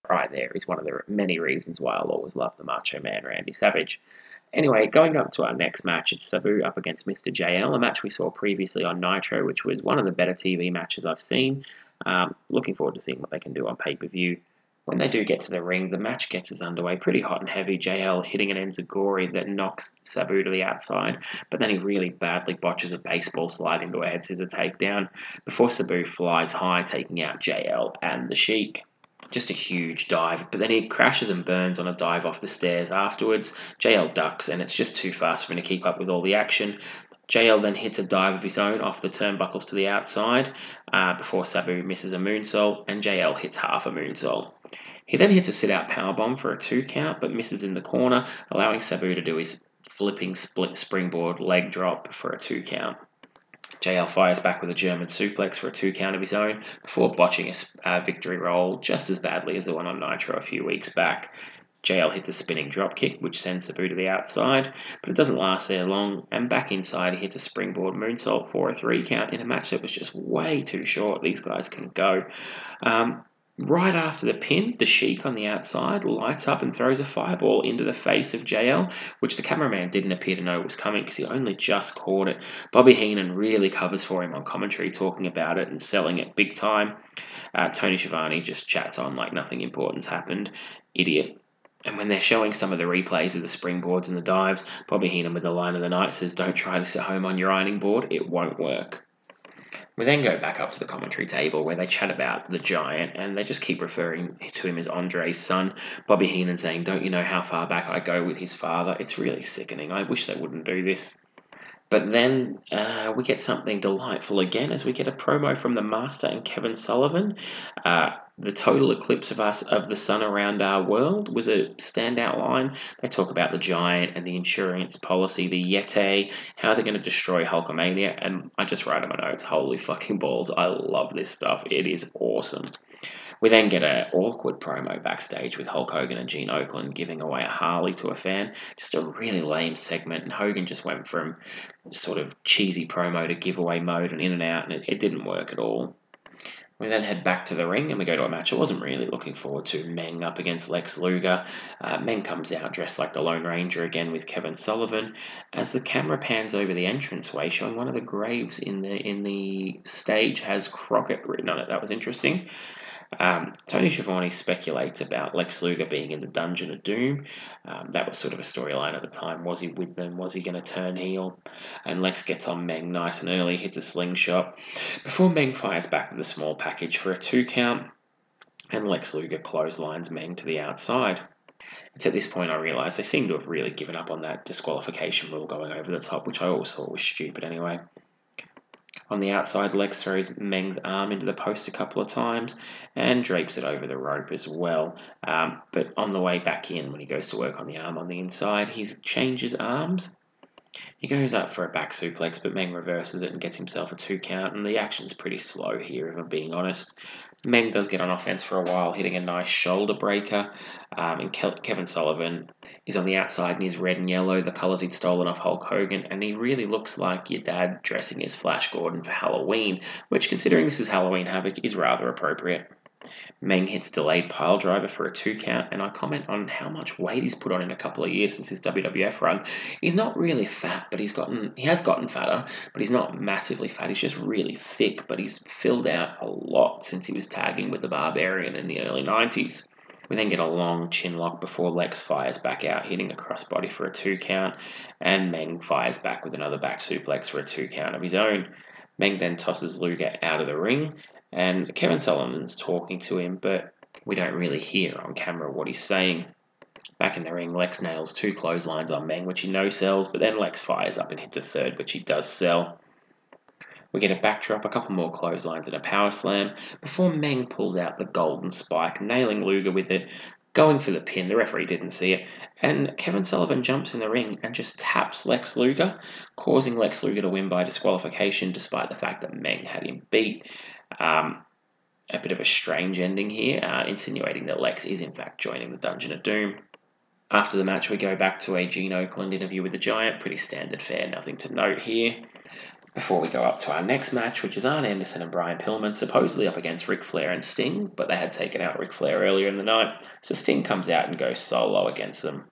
Right there is one of the many reasons why I'll always love the Macho Man, Randy Savage. Anyway, going up to our next match, it's Sabu up against Mister J L, a match we saw previously on Nitro, which was one of the better T V matches I've seen. Um, looking forward to seeing what they can do on pay-per-view. When they do get to the ring, the match gets us underway pretty hot and heavy, J L hitting an enziguri that knocks Sabu to the outside, but then he really badly botches a baseball slide into a head scissor takedown before Sabu flies high, taking out J L and the Sheik. Just a huge dive, but then he crashes and burns on a dive off the stairs afterwards. J L ducks, and it's just too fast for him to keep up with all the action. J L then hits a dive of his own off the turnbuckles to the outside uh, before Sabu misses a moonsault, and J L hits half a moonsault. He then hits a sit-out powerbomb for a two count, but misses in the corner, allowing Sabu to do his flipping split springboard leg drop for a two count. J L fires back with a German suplex for a two count of his own before botching a uh, victory roll just as badly as the one on Nitro a few weeks back. J L hits a spinning dropkick, which sends Sabu to the outside, but it doesn't last there long, and back inside he hits a springboard moonsault for a three count in a match that was just way too short. These guys can go. Um, Right after the pin, the Sheik on the outside lights up and throws a fireball into the face of J L, which the cameraman didn't appear to know was coming because he only just caught it. Bobby Heenan really covers for him on commentary, talking about it and selling it big time. Uh, Tony Schiavone just chats on like nothing important's happened. Idiot. And when they're showing some of the replays of the springboards and the dives, Bobby Heenan with the line of the night says, "Don't try this at home on your ironing board. It won't work." We then go back up to the commentary table where they chat about the Giant, and they just keep referring to him as Andre's son. Bobby Heenan saying, "Don't you know how far back I go with his father? It's really sickening. I wish they wouldn't do this." But then uh, we get something delightful again as we get a promo from the Master and Kevin Sullivan. Uh, the total eclipse of us of the sun around our world was a standout line. They talk about the giant and the insurance policy, the Yeti, how they're going to destroy Hulkamania. And I just write in my notes, holy fucking balls, I love this stuff. It is awesome. We then get an awkward promo backstage with Hulk Hogan and Gene Oakland giving away a Harley to a fan. Just a really lame segment, and Hogan just went from sort of cheesy promo to giveaway mode and in and out, and it, it didn't work at all. We then head back to the ring, and we go to a match I wasn't really looking forward to, Meng up against Lex Luger. Uh, Meng comes out dressed like the Lone Ranger again with Kevin Sullivan, as the camera pans over the entranceway, showing one of the graves in the, in the stage has Crockett written on it. That was interesting. Um, Tony Schiavone speculates about Lex Luger being in the Dungeon of Doom. Um, that was sort of a storyline at the time. Was he with them? Was he going to turn heel? And Lex gets on Meng nice and early, hits a slingshot, before Meng fires back with a small package for a two count, and Lex Luger clotheslines Meng to the outside. It's at this point I realised they seem to have really given up on that disqualification rule going over the top, which I always thought was stupid anyway. On the outside, Lex throws Meng's arm into the post a couple of times and drapes it over the rope as well. Um, but on the way back in, when he goes to work on the arm on the inside, he changes arms. He goes up for a back suplex, but Meng reverses it and gets himself a two count, and the action's pretty slow here, if I'm being honest. Meng does get on offense for a while, hitting a nice shoulder breaker, um, and Ke- Kevin Sullivan is on the outside in his red and yellow, the colours he'd stolen off Hulk Hogan, and he really looks like your dad dressing as Flash Gordon for Halloween, which, considering this is Halloween Havoc, is rather appropriate. Meng hits a delayed pile driver for a two count, and I comment on how much weight he's put on in a couple of years since his W W F run. He's not really fat, but he's gotten he has gotten fatter, but he's not massively fat. He's just really thick, but he's filled out a lot since he was tagging with the Barbarian in the early nineties. We then get a long chin lock before Lex fires back out, hitting a crossbody for a two count, and Meng fires back with another back suplex for a two count of his own. Meng then tosses Luger out of the ring, and Kevin Sullivan's talking to him, but we don't really hear on camera what he's saying. Back in the ring, Lex nails two clotheslines on Meng, which he no-sells, but then Lex fires up and hits a third, which he does sell. We get a backdrop, a couple more clotheslines, and a power slam, before Meng pulls out the golden spike, nailing Luger with it, going for the pin. The referee didn't see it, and Kevin Sullivan jumps in the ring and just taps Lex Luger, causing Lex Luger to win by disqualification, despite the fact that Meng had him beat. Um, a bit of a strange ending here, uh, insinuating that Lex is in fact joining the Dungeon of Doom. After the match, we go back to a Gene Oakland interview with the Giant. Pretty standard fare, nothing to note here. Before we go up to our next match, which is Arn Anderson and Brian Pillman, supposedly up against Ric Flair and Sting, but they had taken out Ric Flair earlier in the night, so Sting comes out and goes solo against them.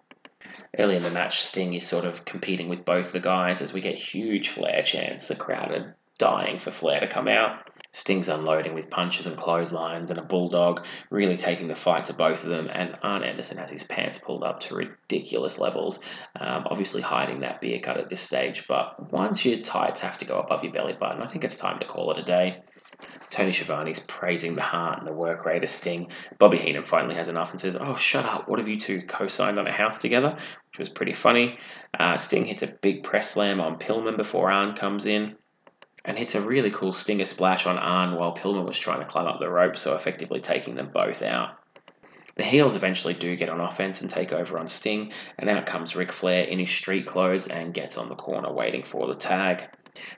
Early in the match, Sting is sort of competing with both the guys as we get huge Flair chants. The crowd are dying for Flair to come out. Sting's unloading with punches and clotheslines and a bulldog, really taking the fight to both of them, and Arn Anderson has his pants pulled up to ridiculous levels, um, obviously hiding that beer cut at this stage, but once your tights have to go above your belly button, I think it's time to call it a day. Tony Schiavone's praising the heart and the work rate of Sting. Bobby Heenan finally has enough and says, oh, shut up, what have you two co-signed on a house together? Which was pretty funny. Uh, Sting hits a big press slam on Pillman before Arn comes in, and hits a really cool stinger splash on Arn while Pillman was trying to climb up the rope, so effectively taking them both out. The heels eventually do get on offense and take over on Sting, and out comes Ric Flair in his street clothes and gets on the corner waiting for the tag.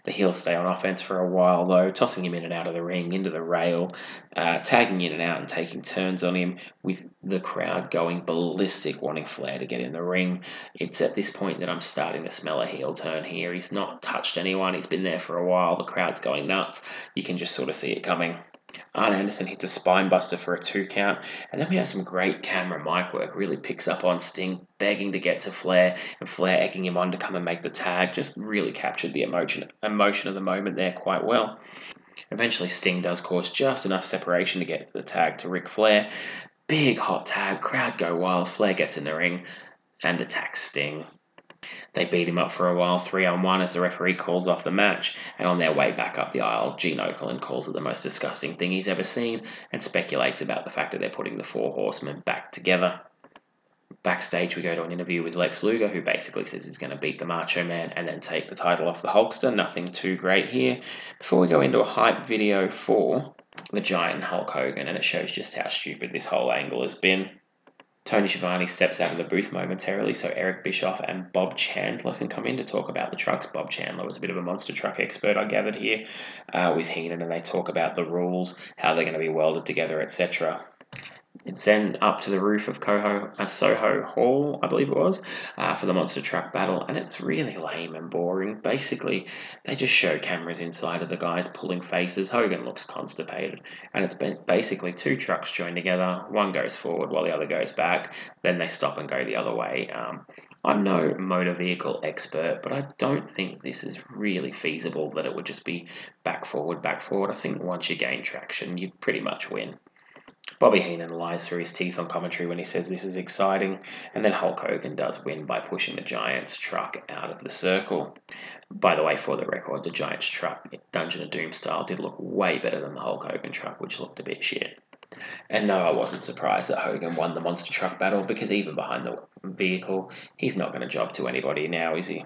The heels stay on offense for a while though, tossing him in and out of the ring, into the rail, uh, tagging in and out and taking turns on him, with the crowd going ballistic, wanting Flair to get in the ring. It's at this point that I'm starting to smell a heel turn here. He's not touched anyone, he's been there for a while, the crowd's going nuts. You can just sort of see it coming. Arn Anderson hits a spine buster for a two count, and then we have some great camera mic work, really picks up on Sting begging to get to Flair, and Flair egging him on to come and make the tag. Just really captured the emotion emotion of the moment there quite well. Eventually Sting does cause just enough separation to get the tag to Ric Flair. Big hot tag, crowd go wild, Flair gets in the ring and attacks Sting. They beat him up for a while, three on one, as the referee calls off the match, and on their way back up the aisle, Gene Okerlund calls it the most disgusting thing he's ever seen, and speculates about the fact that they're putting the Four Horsemen back together. Backstage, we go to an interview with Lex Luger, who basically says he's going to beat the Macho Man and then take the title off the Hulkster. Nothing too great here. Before we go into a hype video for the Giant Hulk Hogan, and it shows just how stupid this whole angle has been. Tony Schiavone steps out of the booth momentarily, so Eric Bischoff and Bob Chandler can come in to talk about the trucks. Bob Chandler was a bit of a monster truck expert, I gathered here, uh, with Heenan, and they talk about the rules, how they're going to be welded together, et cetera. It's then up to the roof of Coho, uh, Soho Hall, I believe it was, uh, for the monster truck battle, and it's really lame and boring. Basically, they just show cameras inside of the guys pulling faces. Hogan looks constipated, and it's been basically two trucks joined together. One goes forward while the other goes back. Then they stop and go the other way. Um, I'm no motor vehicle expert, but I don't think this is really feasible, that it would just be back forward, back forward. I think once you gain traction, you pretty much win. Bobby Heenan lies through his teeth on commentary when he says this is exciting, and then Hulk Hogan does win by pushing the Giant's truck out of the circle. By the way, for the record, the Giant's truck, Dungeon of Doom style, did look way better than the Hulk Hogan truck, which looked a bit shit. And no, I wasn't surprised that Hogan won the monster truck battle, because even behind the vehicle, he's not going to job to anybody now, is he?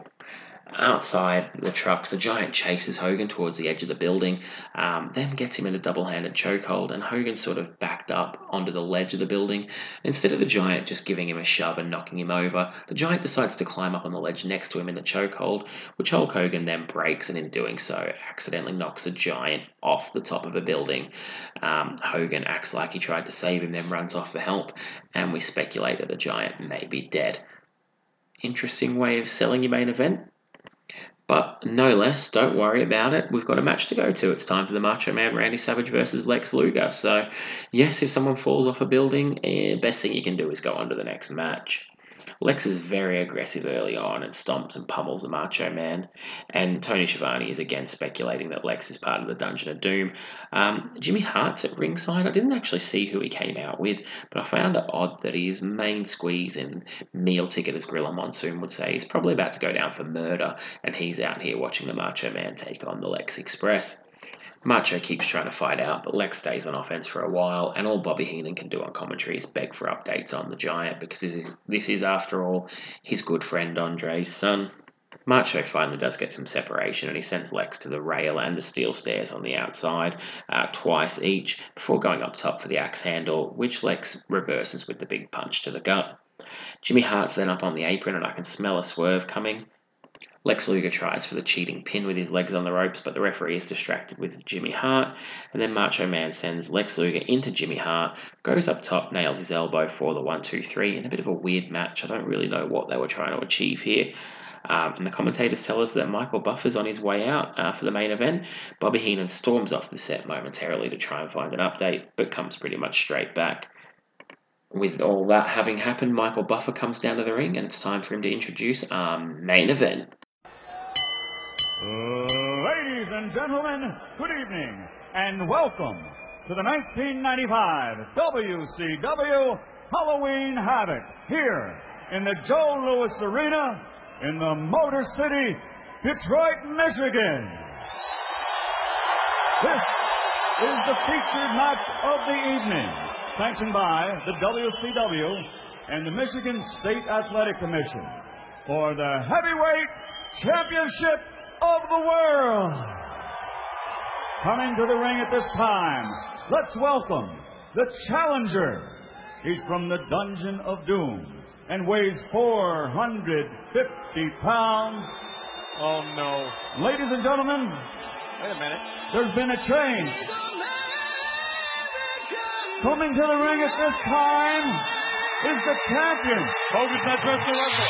Outside the trucks, the Giant chases Hogan towards the edge of the building, um, then gets him in a double-handed chokehold, and Hogan sort of backed up onto the ledge of the building. Instead of the Giant just giving him a shove and knocking him over, the Giant decides to climb up on the ledge next to him in the chokehold, which Hulk Hogan then breaks, and in doing so, accidentally knocks a Giant off the top of a building. Um, Hogan acts like he tried to save him, then runs off for help, and we speculate that the Giant may be dead. Interesting way of selling your main event. But no less, don't worry about it. We've got a match to go to. It's time for the Macho Man Randy Savage versus Lex Luger. So, yes, if someone falls off a building, eh, best thing you can do is go on to the next match. Lex is very aggressive early on and stomps and pummels the Macho Man. And Tony Schiavone is again speculating that Lex is part of the Dungeon of Doom. Um, Jimmy Hart's at ringside. I didn't actually see who he came out with, but I found it odd that his main squeeze and meal ticket, as Gorilla Monsoon would say, is probably about to go down for murder, and he's out here watching the Macho Man take on the Lex Express. Macho keeps trying to fight out, but Lex stays on offense for a while, and all Bobby Heenan can do on commentary is beg for updates on the Giant, because this is, this is after all, his good friend Andre's son. Macho finally does get some separation, and he sends Lex to the rail and the steel stairs on the outside, uh, twice each, before going up top for the axe handle, which Lex reverses with the big punch to the gut. Jimmy Hart's then up on the apron, and I can smell a swerve coming. Lex Luger tries for the cheating pin with his legs on the ropes, but the referee is distracted with Jimmy Hart, and then Macho Man sends Lex Luger into Jimmy Hart, goes up top, nails his elbow for the one two three, in a bit of a weird match. I don't really know what they were trying to achieve here. Um, and the commentators tell us that Michael Buffer's on his way out uh, for the main event. Bobby Heenan storms off the set momentarily to try and find an update, but comes pretty much straight back. With all that having happened, Michael Buffer comes down to the ring, and it's time for him to introduce our main event. Ladies and gentlemen, good evening, and welcome to the nineteen ninety-five W C W Halloween Havoc, here in the Joe Louis Arena in the Motor City, Detroit, Michigan. This is the featured match of the evening, sanctioned by the W C W and the Michigan State Athletic Commission for the Heavyweight Championship of the world. Coming to the ring at this time, let's welcome the challenger. He's from the Dungeon of Doom and weighs four hundred fifty pounds. Oh no. Ladies and gentlemen. Wait a minute. There's been a change. Coming to the ring at this time is the champion. Hogan's not dressed to wrestle.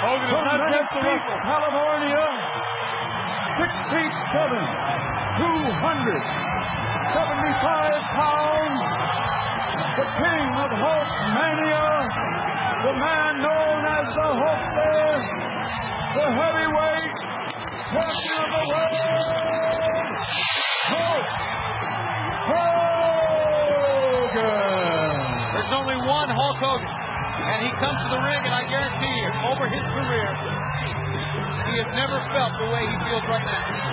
Hogan is not dressed to wrestle. California. six feet seven, two hundred seventy-five pounds, the king of Hulkmania, the man known as the Hulkster, the heavyweight champion of the world, Hulk Hogan. There's only one Hulk Hogan, and he comes to the ring, and I guarantee you, over his career, he has never felt the way he feels right now.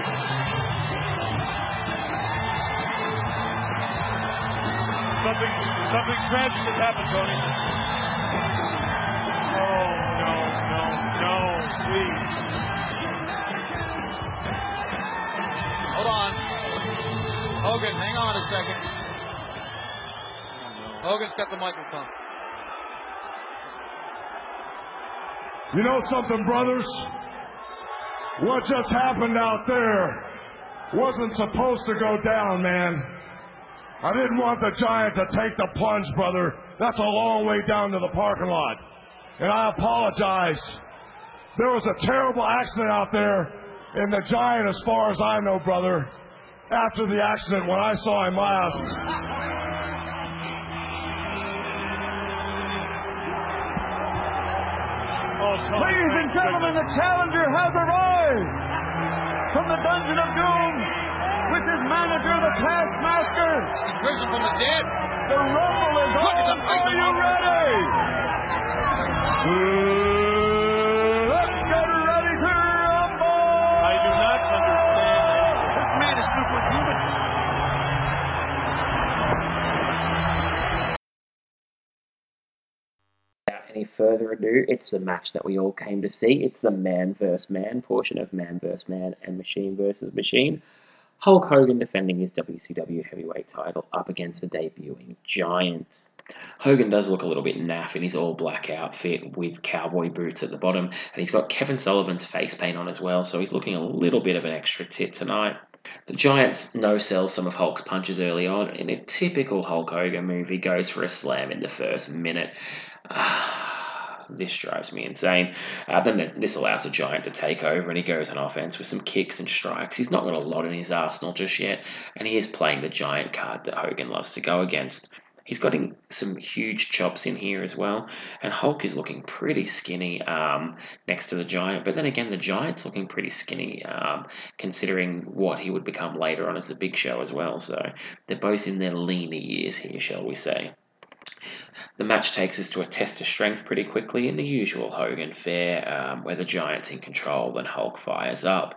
Something, something tragic has happened, Tony. Hogan, hang on a second. Hogan's got the microphone. You know something, brothers? What just happened out there wasn't supposed to go down, man. I didn't want the Giants to take the plunge, brother. That's a long way down to the parking lot. And I apologize. There was a terrible accident out there, and the Giant, as far as I know, brother, after the accident, when I saw him last, oh, ladies and gentlemen, the challenger has arrived from the Dungeon of Doom with his manager, the Taskmaster. He's risen from the dead. The rumble is Look, on. It's Are you ready? Let's get ready to rumble. I do not understand that. This man is superhuman. Any further ado, it's the match that we all came to see. It's the man versus man portion of man versus man and machine versus machine. Hulk Hogan defending his W C W heavyweight title up against the debuting Giant. Hogan does look a little bit naff in his all-black outfit with cowboy boots at the bottom, and he's got Kevin Sullivan's face paint on as well, so he's looking a little bit of an extra tit tonight. The Giants no-sells some of Hulk's punches early on, and in a typical Hulk Hogan move, he goes for a slam in the first minute. Ah, this drives me insane. Uh, then this allows the Giant to take over, and he goes on offense with some kicks and strikes. He's not got a lot in his arsenal just yet, and he is playing the Giant card that Hogan loves to go against. He's got some huge chops in here as well, and Hulk is looking pretty skinny um, next to the Giant. But then again, the Giant's looking pretty skinny um, considering what he would become later on as the Big Show as well. So they're both in their leaner years here, shall we say. The match takes us to a test of strength pretty quickly in the usual Hogan fare, um, where the Giant's in control, then Hulk fires up,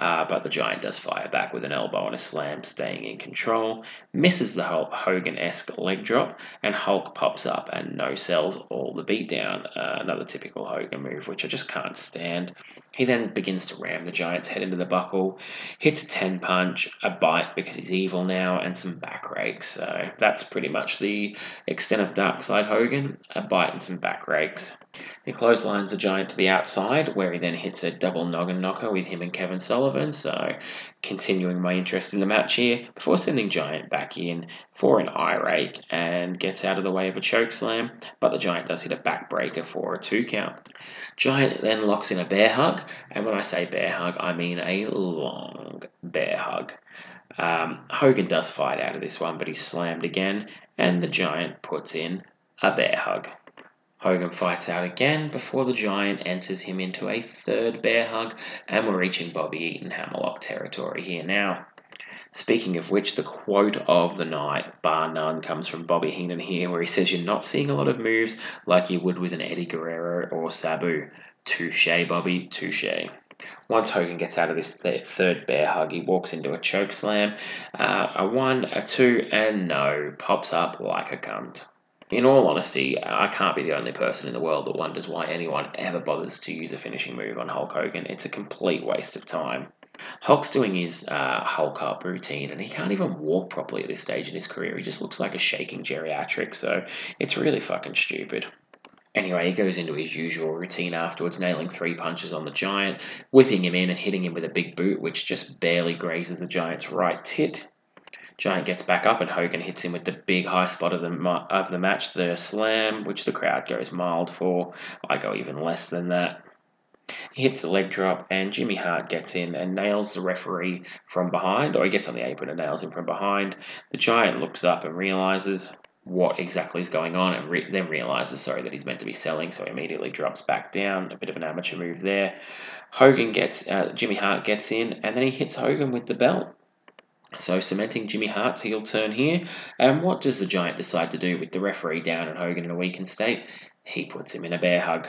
uh, but the Giant does fire back with an elbow and a slam, staying in control, misses the Hogan-esque leg drop, and Hulk pops up and no-sells all the beatdown, uh, another typical Hogan move, which I just can't stand. He then begins to ram the Giant's head into the buckle, hits a ten punch, a bite because he's evil now, and some back rakes. So that's pretty much the extent of Darkside Hogan, a bite and some back rakes. He clotheslines the Giant to the outside, where he then hits a double noggin knocker with him and Kevin Sullivan. So continuing my interest in the match here, before sending Giant back in for an eye rake and gets out of the way of a choke slam, but the Giant does hit a backbreaker for a two count. Giant then locks in a bear hug, and when I say bear hug, I mean a long bear hug. Um, Hogan does fight out of this one, but he's slammed again, and the Giant puts in a bear hug. Hogan fights out again before the Giant enters him into a third bear hug, and we're reaching Bobby Eaton Hammerlock territory here now. Speaking of which, the quote of the night, bar none, comes from Bobby Heenan here, where he says, "You're not seeing a lot of moves like you would with an Eddie Guerrero or Sabu. Touche, Bobby, touche." Once Hogan gets out of this th- third bear hug, he walks into a choke slam, uh, a one, a two, and no, pops up like a cunt. In all honesty, I can't be the only person in the world that wonders why anyone ever bothers to use a finishing move on Hulk Hogan. It's a complete waste of time. Hulk's doing his uh, Hulk up routine, and he can't even walk properly at this stage in his career. He just looks like a shaking geriatric, so it's really fucking stupid. Anyway, he goes into his usual routine afterwards, nailing three punches on the Giant, whipping him in and hitting him with a big boot, which just barely grazes the Giant's right tit. Giant gets back up, and Hogan hits him with the big high spot of the of the match, the slam, which the crowd goes mild for. I go even less than that. He hits a leg drop, and Jimmy Hart gets in and nails the referee from behind, or he gets on the apron and nails him from behind. The Giant looks up and realizes what exactly is going on, and re- then realizes, sorry, that he's meant to be selling, so he immediately drops back down. A bit of an amateur move there. Hogan gets, uh, Jimmy Hart gets in, and then he hits Hogan with the belt. So cementing Jimmy Hart's heel turn here. And what does the Giant decide to do with the referee down and Hogan in a weakened state? He puts him in a bear hug.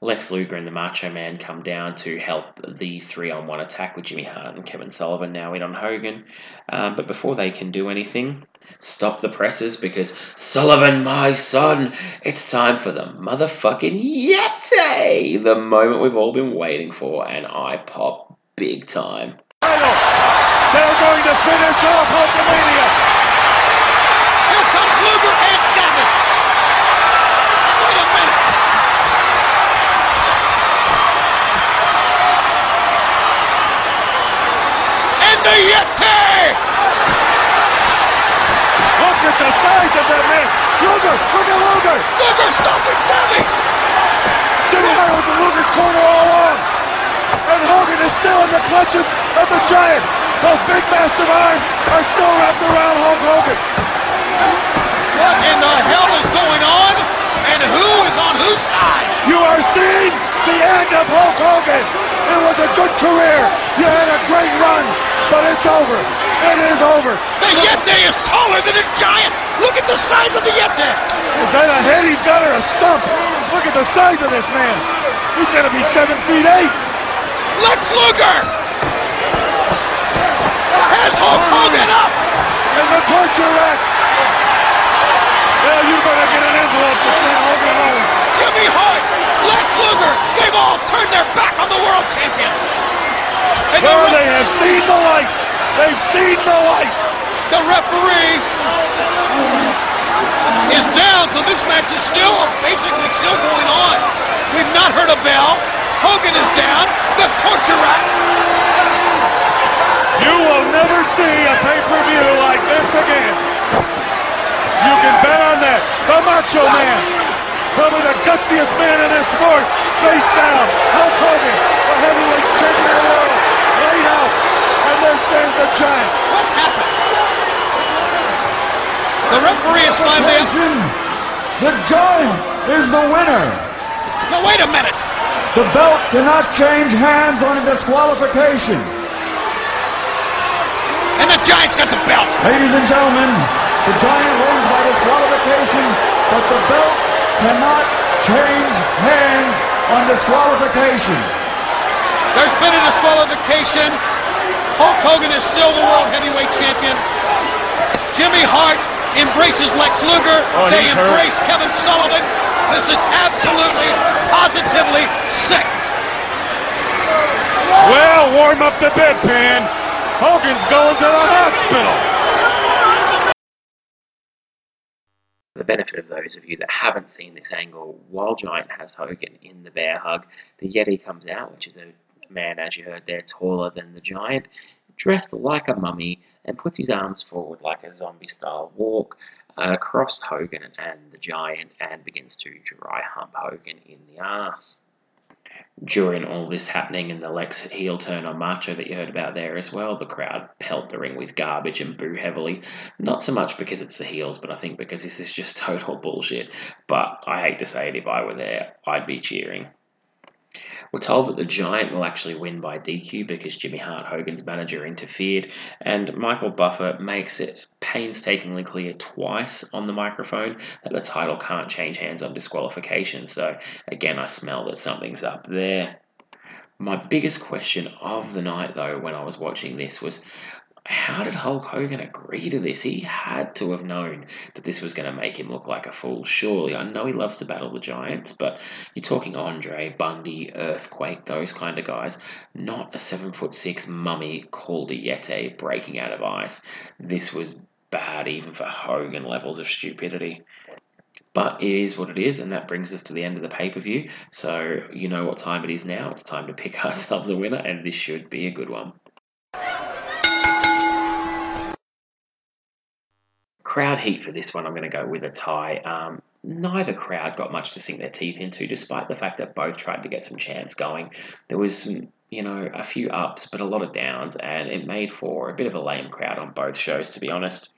Lex Luger and the Macho Man come down to help the three-on-one attack with Jimmy Hart and Kevin Sullivan now in on Hogan. Um, but before they can do anything, stop the presses, because Sullivan, my son, it's time for the motherfucking Yeti, the moment we've all been waiting for, and I pop big time. They're going to finish off Hulkamania. Here comes Luger and Savage. Wait a minute. And the Yeti. Look at the size of that man. Luger, look at Luger. Luger stomping Savage. Jimmy Hart was in Luger's corner all along. And Hogan is still in the clutches of the Giant. Those big massive arms are still wrapped around Hulk Hogan. What in the hell is going on? And who is on whose side? You are seeing the end of Hulk Hogan. It was a good career. You had a great run, but it's over. It is over. The Yeti is taller than a Giant. Look at the size of the Yeti. Is that a head he's got or a stump? Look at the size of this man. He's going to be seven feet eight. Lex Luger has Hulk Hogan up in the torture rack. Well, you better get an envelope to send Hogan home. Jimmy Hart, Lex Luger, they've all turned their back on the world champion. And well, the they have seen the light. They've seen the light. The referee is down, so this match is still basically still going on. We've not heard a bell. Hogan is down. The torture rack. You will never see a pay-per-view like this again. You can bet on that. The Macho Man, probably the gutsiest man in this sport, face down. Hulk Hogan, the heavyweight champion of the world, laid out, and there stands the Giant. What's happened? The referee is finally in. The Giant is the winner. Now wait a minute. The belt cannot change hands on a disqualification. And the Giant's got the belt. Ladies and gentlemen, the Giant wins by disqualification, but the belt cannot change hands on disqualification. There's been a disqualification. Hulk Hogan is still the World Heavyweight Champion. Jimmy Hart embraces Lex Luger. Oh, they embrace hurt. Kevin Sullivan. This is absolutely, positively sick. Well, warm up the bedpan. Hogan's going to the hospital. For the benefit of those of you that haven't seen this angle, while Giant has Hogan in the bear hug, the Yeti comes out, which is a man, as you heard there, taller than the Giant, dressed like a mummy, and puts his arms forward like a zombie-style walk across Hogan and the Giant and begins to dry hump Hogan in the arse. During all this happening and the Lex heel turn on Macho that you heard about there as well, the crowd pelt the ring with garbage and boo heavily. Not so much because it's the heels, but I think because this is just total bullshit. But I hate to say it, if I were there, I'd be cheering. We're told that the Giant will actually win by D Q because Jimmy Hart, Hogan's manager, interfered, and Michael Buffer makes it painstakingly clear twice on the microphone that the title can't change hands on disqualification. So, again, I smell that something's up there. My biggest question of the night, though, when I was watching this was, how did Hulk Hogan agree to this? He had to have known that this was going to make him look like a fool, surely. I know he loves to battle the Giants, but you're talking Andre, Bundy, Earthquake, those kind of guys, not a seven foot six mummy called a Yeti breaking out of ice. This was bad even for Hogan levels of stupidity. But it is what it is, and that brings us to the end of the pay-per-view. So you know what time it is now. It's time to pick ourselves a winner, and this should be a good one. Crowd heat for this one, I'm going to go with a tie. Um, neither crowd got much to sink their teeth into, despite the fact that both tried to get some chants going. There was some, you know, a few ups, but a lot of downs, and it made for a bit of a lame crowd on both shows, to be honest.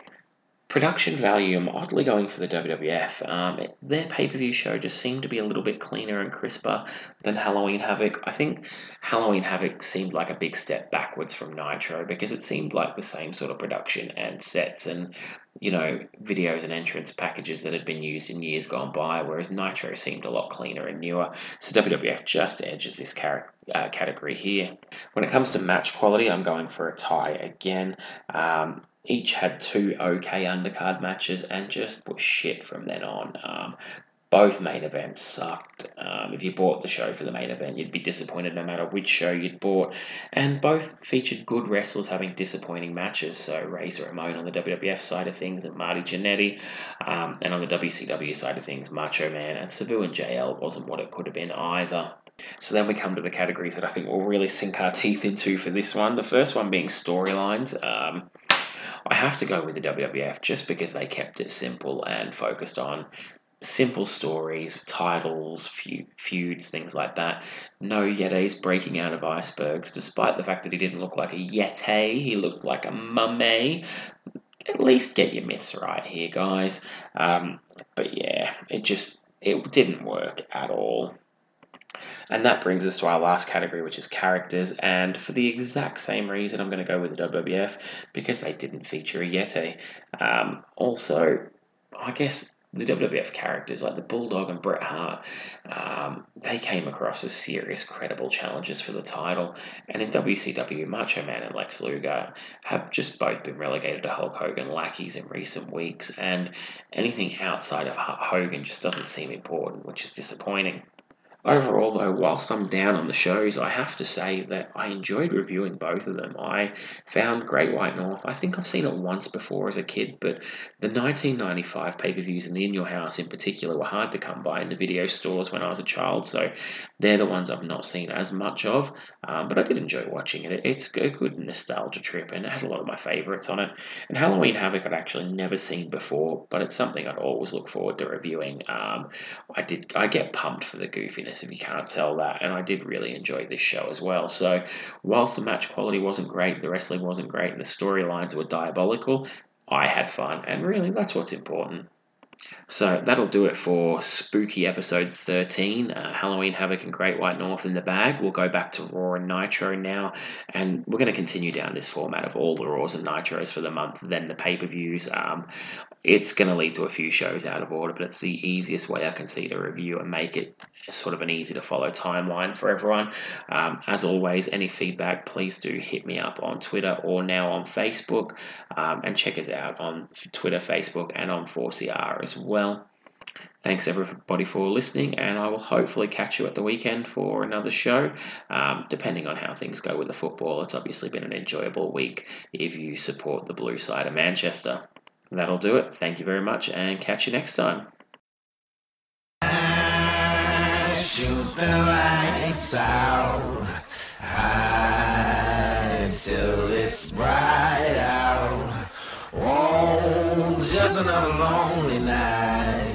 Production value, I'm oddly going for the W W F. Um, it, their pay-per-view show just seemed to be a little bit cleaner and crisper than Halloween Havoc. I think Halloween Havoc seemed like a big step backwards from Nitro because it seemed like the same sort of production and sets and, you know, videos and entrance packages that had been used in years gone by, whereas Nitro seemed a lot cleaner and newer. So W W F just edges this character. Uh, category here. When it comes to match quality, I'm going for a tie again. Um, each had two okay undercard matches and just was shit from then on. Um, Both main events sucked. Um, if you bought the show for the main event, you'd be disappointed no matter which show you'd bought. And both featured good wrestlers having disappointing matches. So Razor Ramon on the W W F side of things and Marty Jannetty. Um, and on the W C W side of things, Macho Man and Sabu, and J L wasn't what it could have been either. So then we come to the categories that I think we'll really sink our teeth into for this one. The first one being storylines. Um, I have to go with the W W F just because they kept it simple and focused on simple stories, titles, fe- feuds, things like that. No yetis breaking out of icebergs, despite the fact that he didn't look like a yeti, he looked like a mummy. At least get your myths right here, guys. Um, but yeah, it just, it didn't work at all. And that brings us to our last category, which is characters. And for the exact same reason, I'm going to go with the W W F, because they didn't feature a yeti. Um, also, I guess the W W F characters, like the Bulldog and Bret Hart, um, they came across as serious, credible challenges for the title. And in W C W, Macho Man and Lex Luger have just both been relegated to Hulk Hogan lackeys in recent weeks, and anything outside of Hogan just doesn't seem important, which is disappointing. Overall, though, whilst I'm down on the shows, I have to say that I enjoyed reviewing both of them. I found Great White North, I think I've seen it once before as a kid, but the nineteen ninety-five pay-per-views and the In Your House in particular were hard to come by in the video stores when I was a child, so they're the ones I've not seen as much of, um, but I did enjoy watching it. It's a good nostalgia trip, and it had a lot of my favourites on it. And Halloween Havoc I'd actually never seen before, but it's something I'd always look forward to reviewing. Um, I did. I get pumped for the goofiness, if you can't tell that, and I did really enjoy this show as well. So whilst the match quality wasn't great, the wrestling wasn't great, and the storylines were diabolical, I had fun, and really that's what's important. So that'll do it for spooky episode thirteen, uh, Halloween Havoc and Great White North in the bag. We'll go back to Raw and Nitro now, and we're going to continue down this format of all the Raws and Nitros for the month, then the pay-per-views. Um, it's going to lead to a few shows out of order, but it's the easiest way I can see to review and make it sort of an easy-to-follow timeline for everyone. Um, as always, any feedback, please do hit me up on Twitter or now on Facebook, um, and check us out on Twitter, Facebook, and on four C R as well. Thanks everybody for listening, and I will hopefully catch you at the weekend for another show, um, depending on how things go with the football. It's obviously been an enjoyable week if you support the blue side of Manchester. That'll do it. Thank you very much, and catch you next time. I shoot the lights out, high till it's bright out. Oh, just another lonely night.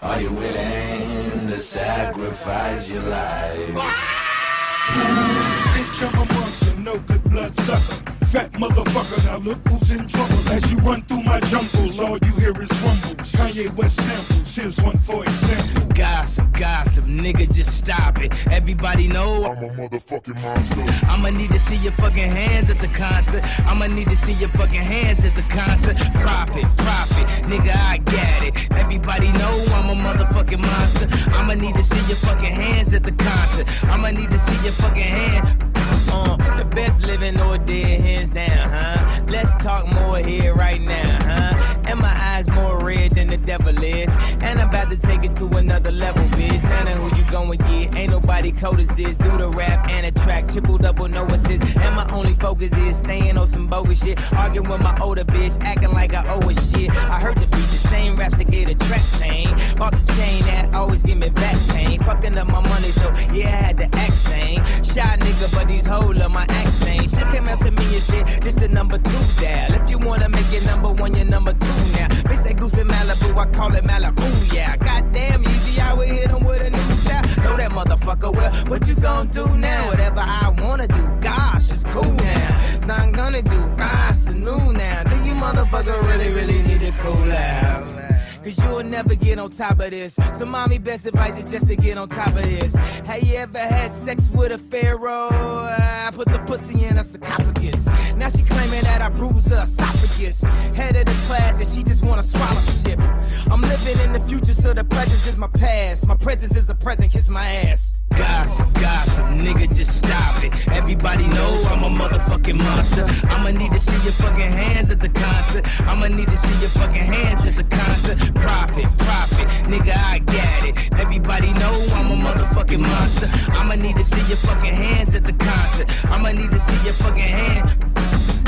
Are you willing to sacrifice your life? Ah! Bitch, I'm a monster, no good blood sucker. Fat motherfucker, now look who's in trouble. As you run through my jungles, all you hear is rumbles. Kanye West samples, here's one for example. Gossip, gossip, nigga, just stop it. Everybody know I'm a motherfucking monster. I'ma need to see your fucking hands at the concert. I'ma need to see your fucking hands at the concert. Profit, profit, nigga, I get it. Everybody know I'm a motherfucking monster. I'ma need to see your fucking hands at the concert. I'ma need to see your fucking hands. Uh, the best living or dead, hands down, huh? Let's talk more here right now, huh? And my eyes more red than the devil is, and I'm about to take it to another level, bitch. None of who you going get, ain't nobody cold as this. Do the rap and a track, triple double, no assist. And my only focus is staying on some bogus shit, arguing with my older bitch, acting like I owe a shit. I heard the beat, the same raps that get a track pain. Bought the chain that always give me back pain. Fucking up my money, so yeah, I had to act sane. Shy nigga, but these hoes love my accent. She came up to me and said, this the number two dial. If you wanna make it number one, you're number two now. Bitch, that goose in Malibu, I call it Malibu, yeah. Goddamn easy, I would hit him with a new style. Know that motherfucker well, what you gon' do now? Whatever I wanna do, gosh, it's cool now. Now I'm gonna do rise to new now. Do you motherfucker really, really need to cool out? Cause you'll never get on top of this. So mommy, best advice is just to get on top of this. Have you ever had sex with a pharaoh? I put the pussy in a sarcophagus. Now she claiming that I bruise her esophagus. Head of the class and she just want a swallowship. I'm living in the future, so the present is my past. My presence is a present, kiss my ass. Gossip, gossip, nigga, just stop it. Every Everybody knows I'm a motherfucking monster. I'ma need to see your fucking hands at the concert. I'ma need to see your fucking hands at the concert. Profit, profit, nigga, I got it. Everybody know I'm a motherfucking monster. I'ma need to see your fucking hands at the concert. I'ma need to see your fucking hands.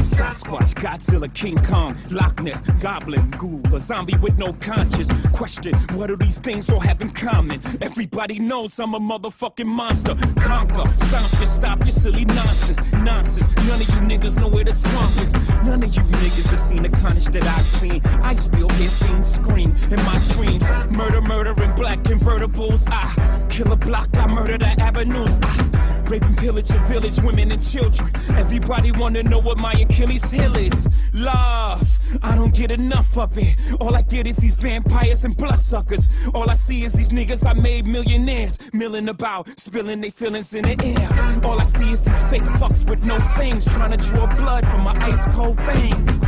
Sasquatch, Godzilla, King Kong, Loch Ness, Goblin, Ghoul, a zombie with no conscience. Question, what do these things all have in common? Everybody knows I'm a motherfucking monster. Conquer, stomp you, stop your silly nonsense. Nonsense, none of you niggas know where the swamp is. None of you niggas have seen the carnage that I've seen. I still hear fiends scream in my dreams. Murder, murder in black convertibles. I kill a block, I murder the avenues. I rape and pillage of village, women and children. Everybody wanna know what my Achilles heel is. Love, I don't get enough of it. All I get is these vampires and bloodsuckers. All I see is these niggas I made millionaires, milling about, spilling their feelings in the air. All I see is these fake fucks with no fangs, trying to draw blood from my ice cold veins.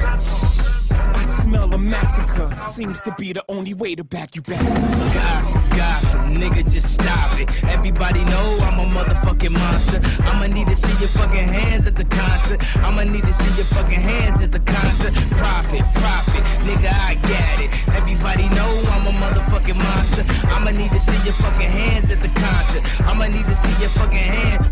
I smell a massacre. Seems to be the only way to back you back. Gossip, gossip, nigga, just stop it. Everybody know I'm a motherfucking monster. I'ma need to see your fucking hands at the concert. I'ma need to see your fucking hands at the concert. Profit, profit, nigga, I got it. Everybody know I'm a motherfucking monster. I'ma need to see your fucking hands at the concert. I'ma need to see your fucking hands.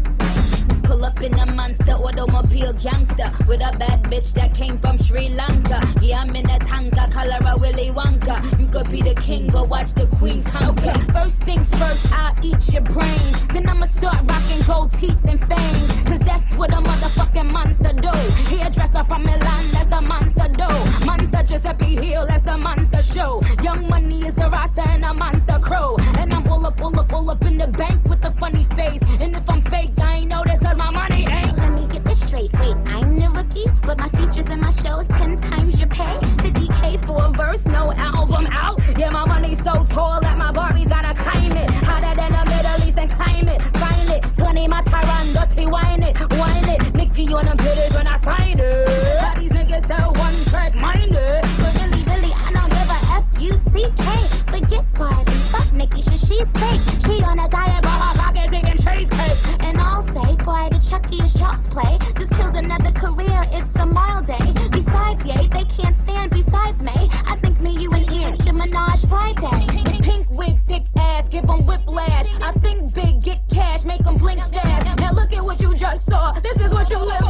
Pull up in a monster automobile gangster with a bad bitch that came from Sri Lanka. Yeah, I'm in a tanka, color a Willy Wonka. You could be the king, but watch the queen conquer. Okay, first things first, I'll eat your brain. Then I'ma start rocking gold teeth and fangs, cause that's what a motherfucking monster do. Hairdresser from Milan, that's the monster do. Monster Giuseppe Hill, that's the monster show. Young Money is the roster and a monster crow. And I'm all up, all up, all up in the bank with a funny face. And if I'm fake, I ain't know that's cause my money ain't. Let me get this straight. Wait, I'm the rookie, but my features and my shows ten times your pay. fifty K for a verse, no album out. Yeah, my money's so tall that my Barbie's gotta claim it. Hotter than the Middle East and climb it, find it. twenty my Tyron, dirty wine it, wine it. Nikki on them hitters when I sign it. But these niggas so one track minded. But really, really, I don't give a F U C K. Forget Barbie, fuck Nikki, shit, she's fake. She on a diet, but her pocket's eating cheesecake. And I'll say, boy, the Chucky is child's play. Just killed another career, it's a mild day. Besides, yay, they can't stand besides me. I think me, you, and Ian, your Minaj Friday. Pink, pink, pink wig, thick ass, give them whiplash. I think big, get cash, make them blink fast. Now look at what you just saw, this is what you live